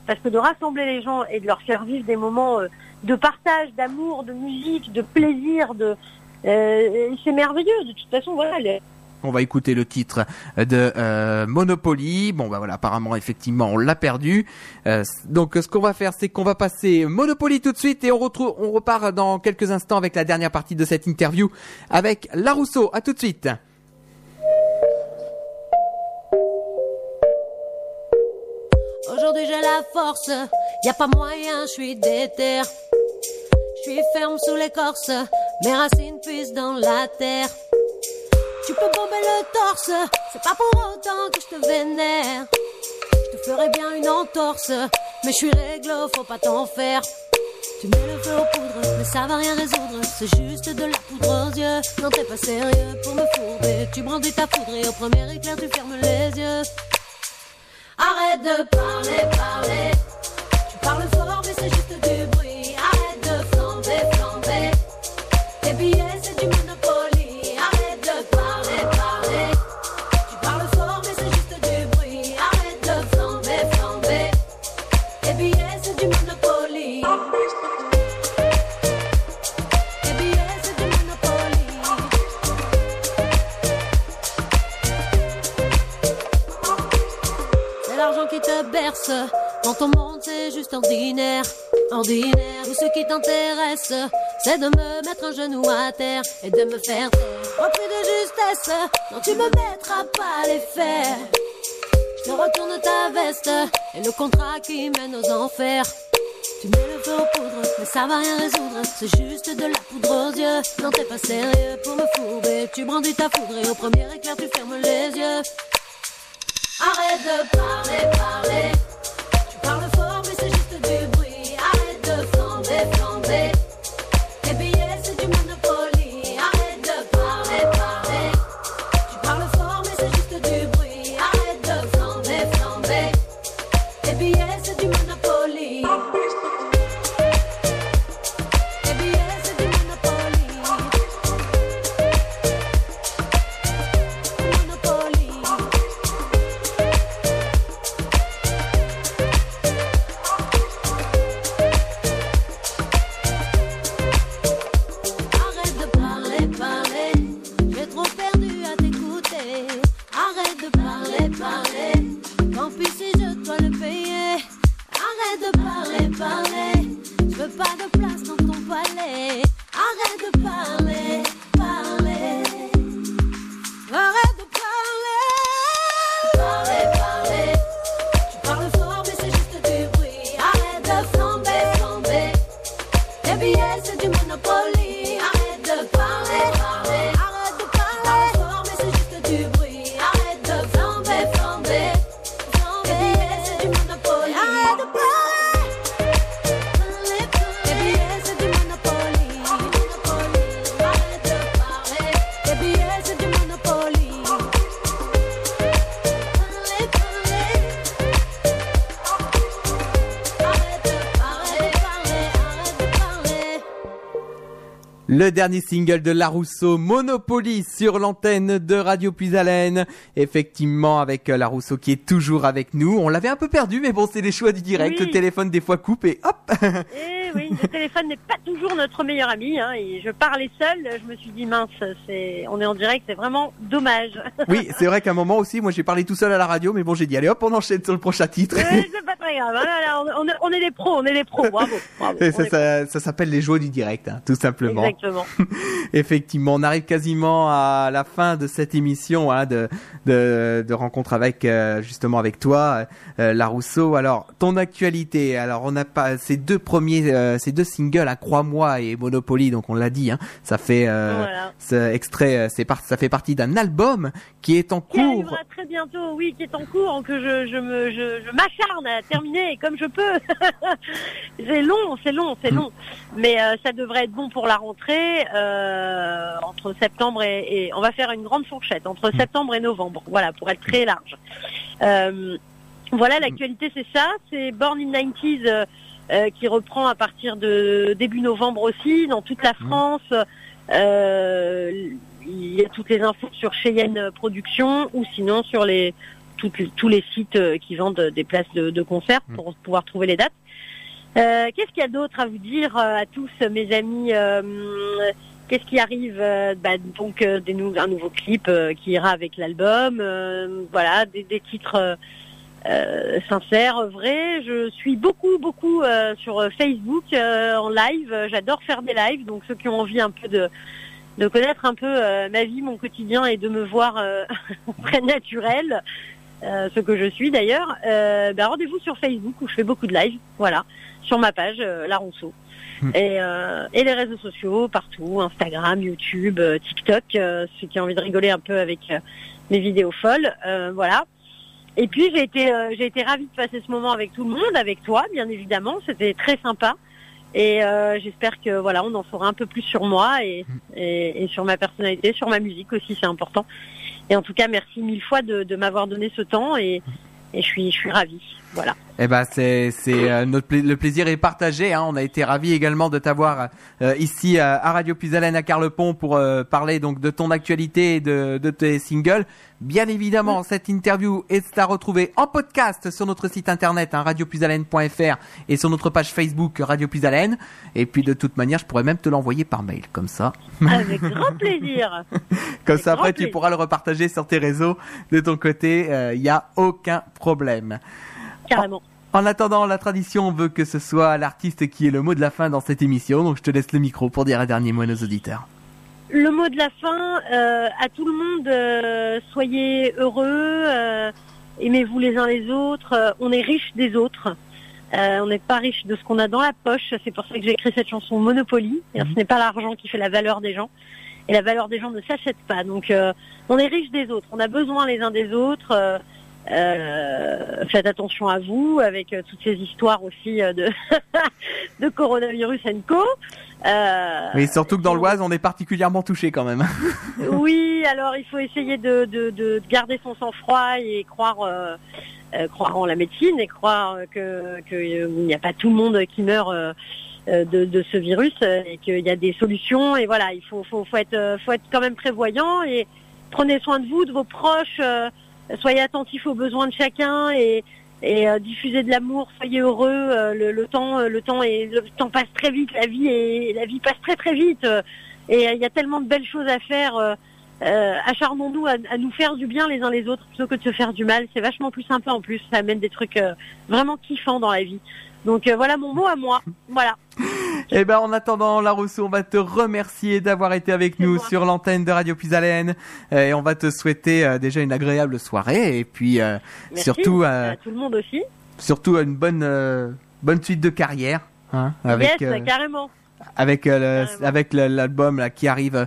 parce que de rassembler les gens et de leur faire vivre des moments... Euh, de partage, d'amour, de musique, de plaisir, de euh, c'est merveilleux. De toute façon, voilà. Les... On va écouter le titre de euh, Monopoly. Bon, bah voilà, apparemment, effectivement, on l'a perdu. Euh, donc, ce qu'on va faire, c'est qu'on va passer Monopoly tout de suite et on retrouve, on repart dans quelques instants avec la dernière partie de cette interview avec Larusso. À tout de suite. Aujourd'hui, j'ai la force. Y a pas moyen, je suis déter. suis ferme sous l'écorce, mes racines puissent dans la terre. Tu peux bomber le torse, c'est pas pour autant que je te vénère. Je te ferai bien une entorse, mais je suis réglo, faut pas t'en faire. Tu mets le feu aux poudres, mais ça va rien résoudre, c'est juste de la poudre aux yeux. Non, t'es pas sérieux pour me fourber, tu brandis ta poudre et au premier éclair tu fermes les yeux. Arrête de parler, parler, tu parles fort mais c'est juste du bruit. Arrête de flamber, flamber, tes billets c'est du Monopoly. Arrête de parler, parler, tu parles fort mais c'est juste du bruit. Arrête de flamber, flamber, tes billets c'est du Monopoly. Qui te berce, dans ton monde c'est juste ordinaire, ordinaire, où ce qui t'intéresse, c'est de me mettre un genou à terre, et de me faire taire, oh, plus de justesse, non tu me mettras pas les fers, je te retourne ta veste, et le contrat qui mène aux enfers, tu mets le feu aux poudres, mais ça va rien résoudre, c'est juste de la poudre aux yeux, non t'es pas sérieux pour me fourber, tu brandis ta foudre, et au premier éclair tu fermes les yeux. Arrête de parler, parler, tu parles fort mais c'est juste du bruit. Arrête de flamber, flamber, tes billets c'est du Monopoly. Arrête de parler, parler, tu parles fort mais c'est juste du bruit. Arrête de flamber, flamber, tes billets c'est du Monopoly. Le dernier single de Larusso, Monopoly, sur l'antenne de Radio Puisaleine. Effectivement, avec Larusso qui est toujours avec nous. On l'avait un peu perdu, mais bon, c'est les choix du direct. Oui. Le téléphone des fois coupe et hop. Eh oui, le téléphone n'est pas toujours notre meilleur ami. Hein, et je parlais seule, je me suis dit mince, c'est, on est en direct, c'est vraiment dommage. Oui, c'est vrai qu'à un moment aussi, moi j'ai parlé tout seul à la radio, mais bon, j'ai dit allez hop, on enchaîne sur le prochain titre. Oui, c'est pas très grave. Voilà, on, on, on est des pros, on est des pros, bravo. bravo et ça, ça, ça s'appelle les joies du direct, hein, tout simplement. Exactement. Effectivement, on arrive quasiment à la fin de cette émission hein, de, de, de rencontre avec euh, justement avec toi, euh, Larusso. Alors, ton actualité. Alors, on a pas ces deux premiers, euh, ces deux singles, à Crois-moi et Monopoly. Donc, on l'a dit. Hein, ça fait euh, voilà. ce extrait, c'est par, ça fait partie d'un album qui est en cours. Qui arrivera très bientôt, oui, qui est en cours, que je, je me, je, je m'acharne à terminer comme je peux. C'est long, c'est long, c'est long. Mmh. Mais euh, ça devrait être bon pour la rentrée. Euh, entre septembre et, et on va faire une grande fourchette entre septembre et novembre, voilà, pour être très large. Euh, voilà, l'actualité c'est ça, c'est Born in the nineties euh, qui reprend à partir de début novembre aussi dans toute la France. Euh, il y a toutes les infos sur Cheyenne Productions ou sinon sur les toutes, tous les sites qui vendent des places de, de concert pour pouvoir trouver les dates. Euh, qu'est-ce qu'il y a d'autre à vous dire euh, à tous mes amis euh, qu'est-ce qui arrive euh, bah, donc euh, des nou- un nouveau clip euh, qui ira avec l'album, euh, voilà, des, des titres euh, sincères, vrais. Je suis beaucoup beaucoup euh, sur Facebook euh, en live, j'adore faire des lives, donc ceux qui ont envie un peu de de connaître un peu euh, ma vie, mon quotidien et de me voir euh, très naturel. euh, ce que je suis d'ailleurs, euh, ben rendez-vous sur Facebook où je fais beaucoup de live, voilà, sur ma page euh, Larusso. Mmh. Et, euh, et les réseaux sociaux partout, Instagram, YouTube, euh, TikTok, euh, ceux qui ont envie de rigoler un peu avec euh, mes vidéos folles, euh, voilà. Et puis j'ai été, euh, j'ai été ravie de passer ce moment avec tout le monde, avec toi bien évidemment, c'était très sympa. Et euh, j'espère que voilà, on en saura un peu plus sur moi et, et, et sur ma personnalité, sur ma musique aussi, c'est important. Et en tout cas, merci mille fois de, de m'avoir donné ce temps et, et je suis je suis ravie. Voilà. Eh ben c'est c'est euh, notre pla- le plaisir est partagé, hein. On a été ravis également de t'avoir euh, ici à, à Radio Puisaleine à Carlepont pour euh, parler donc de ton actualité et de de tes singles. Bien évidemment, cette interview est à retrouver en podcast sur notre site internet hein, radio puisaleine point f r et sur notre page Facebook Radio Puisaleine. Et puis de toute manière, je pourrais même te l'envoyer par mail comme ça. Avec grand plaisir. Comme Avec ça après plaisir. Tu pourras le repartager sur tes réseaux de ton côté, il euh, y a aucun problème. Carrément. En attendant, la tradition veut que ce soit l'artiste qui ait le mot de la fin dans cette émission, donc je te laisse le micro pour dire un dernier mot à nos auditeurs. Le mot de la fin, euh, à tout le monde, euh, soyez heureux, euh, aimez-vous les uns les autres, euh, on est riche des autres, euh, on n'est pas riche de ce qu'on a dans la poche, c'est pour ça que j'ai écrit cette chanson Monopoly, mmh. Ce n'est pas l'argent qui fait la valeur des gens, et la valeur des gens ne s'achète pas, donc euh, on est riche des autres, on a besoin les uns des autres, euh, Euh, faites attention à vous avec euh, toutes ces histoires aussi euh, de, de coronavirus and co. Euh, Mais surtout que dans l'Oise, on est particulièrement touché quand même. Oui, alors il faut essayer de, de, de garder son sang-froid et croire, euh, euh, croire en la médecine et croire que qu'il n'y a pas tout le monde qui meurt euh, de, de ce virus et qu'il y a des solutions. Et voilà, il faut, faut, faut, être, faut être quand même prévoyant et prenez soin de vous, de vos proches. Euh, Soyez attentifs aux besoins de chacun et, et euh, diffusez de l'amour. Soyez heureux. Euh, le, le temps, le temps et le temps passe très vite. La vie et la vie passe très très vite. Euh, et il euh, y a tellement de belles choses à faire. Euh, euh, acharnons-nous à, à nous faire du bien les uns les autres plutôt que de se faire du mal. C'est vachement plus sympa en plus. Ça amène des trucs euh, vraiment kiffants dans la vie. Donc euh, voilà mon mot à moi. Voilà. Et ben en attendant Larusso, on va te remercier d'avoir été avec C'est nous moi. Sur l'antenne de Radio Puisaleine et on va te souhaiter euh, déjà une agréable soirée et puis euh, Merci, surtout euh, à tout le monde aussi. Surtout une bonne euh, bonne suite de carrière hein, avec yes, euh, carrément. Avec euh, carrément. Le, avec l'album là qui arrive euh,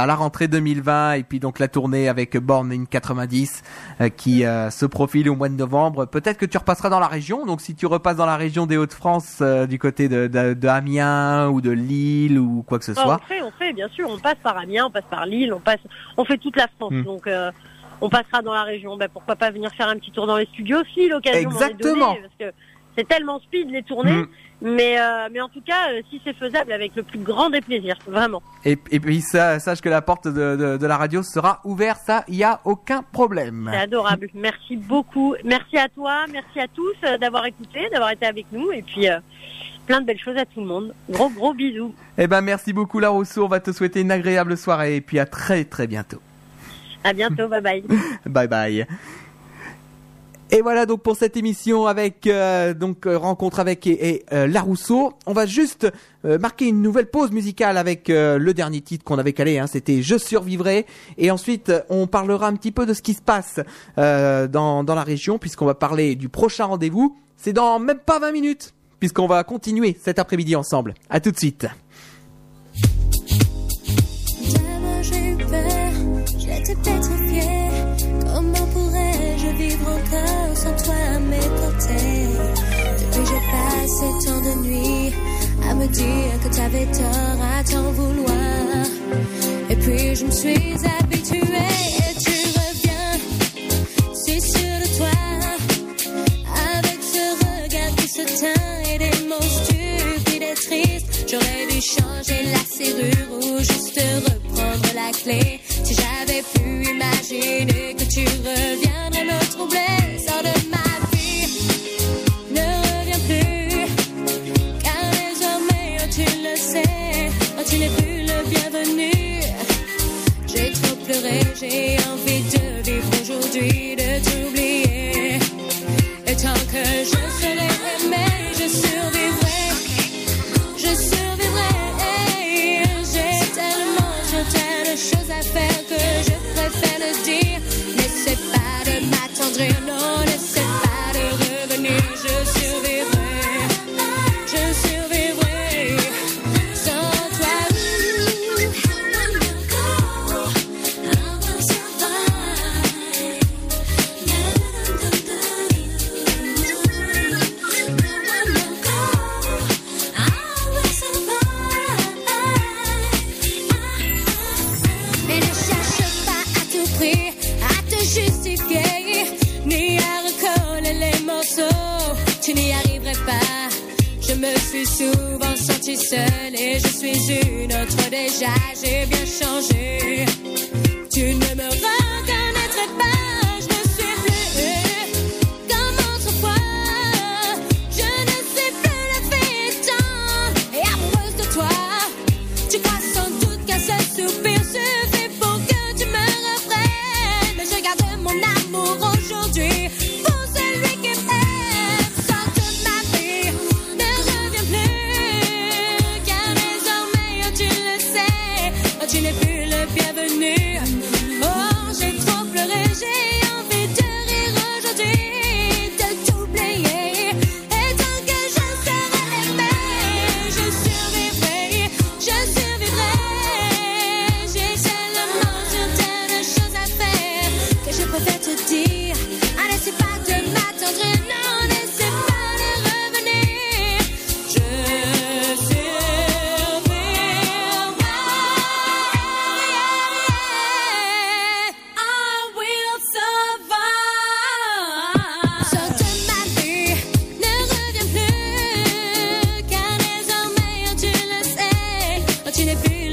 à la rentrée deux mille vingt et puis donc la tournée avec Born in quatre-vingt-dix euh, qui euh, se profile au mois de novembre. Peut-être que tu repasseras dans la région, donc si tu repasses dans la région des Hauts-de-France euh, du côté de, de, de Amiens ou de Lille ou quoi que ce soit. On fait, on fait bien sûr, on passe par Amiens, on passe par Lille, on passe, on fait toute la France mmh. donc euh, on passera dans la région. Ben, pourquoi pas venir faire un petit tour dans les studios si l'occasion m'en est donnée, parce que c'est tellement speed les tournées. Mmh. Mais, euh, mais en tout cas, euh, si c'est faisable, avec le plus grand des plaisirs, vraiment. Et, et puis, ça, sache que la porte de, de, de la radio sera ouverte, ça, il n'y a aucun problème. C'est adorable, merci beaucoup. Merci à toi, merci à tous euh, d'avoir écouté, d'avoir été avec nous. Et puis, euh, plein de belles choses à tout le monde. Gros, gros bisous. Eh ben, merci beaucoup, Larusso. On va te souhaiter une agréable soirée. Et puis, à très, très bientôt. À bientôt, bye bye. Bye bye. Et voilà donc pour cette émission avec euh, donc rencontre avec et, et euh, Larusso. On va juste euh, marquer une nouvelle pause musicale avec euh, le dernier titre qu'on avait calé. Hein, c'était Je survivrai. Et ensuite on parlera un petit peu de ce qui se passe euh, dans dans la région puisqu'on va parler du prochain rendez-vous. C'est dans même pas vingt minutes puisqu'on va continuer cet après-midi ensemble. À tout de suite. Sans toi à mes côtés, depuis j'ai passé tant de nuits à me dire que t'avais tort à t'en vouloir. Et puis je me suis habituée et tu reviens, si sûre de toi, avec ce regard qui se teint et des mots stupides et tristes. J'aurais dû changer la serrure ou juste reprendre la clé. Si j'avais pu imaginer que tu reviendrais me troubler, sors de ma vie, ne reviens plus, car désormais, oh, tu le sais, oh, tu n'es plus le bienvenu. J'ai trop pleuré, j'ai envie de vivre aujourd'hui, de t'oublier. Et tant que je serai aimé, je survivrai, je survivrai. J'ai tellement, j'ai tellement de choses à faire que je préfère le dire, n'essaie pas de m'attendrir. appris à te justifier, ni à recoller les morceaux. Tu n'y arriverais pas. Je me suis souvent sentie seule et je suis une autre déjà. J'ai bien changé. Tu ne me reconnaîtrais pas. Tu n'es plus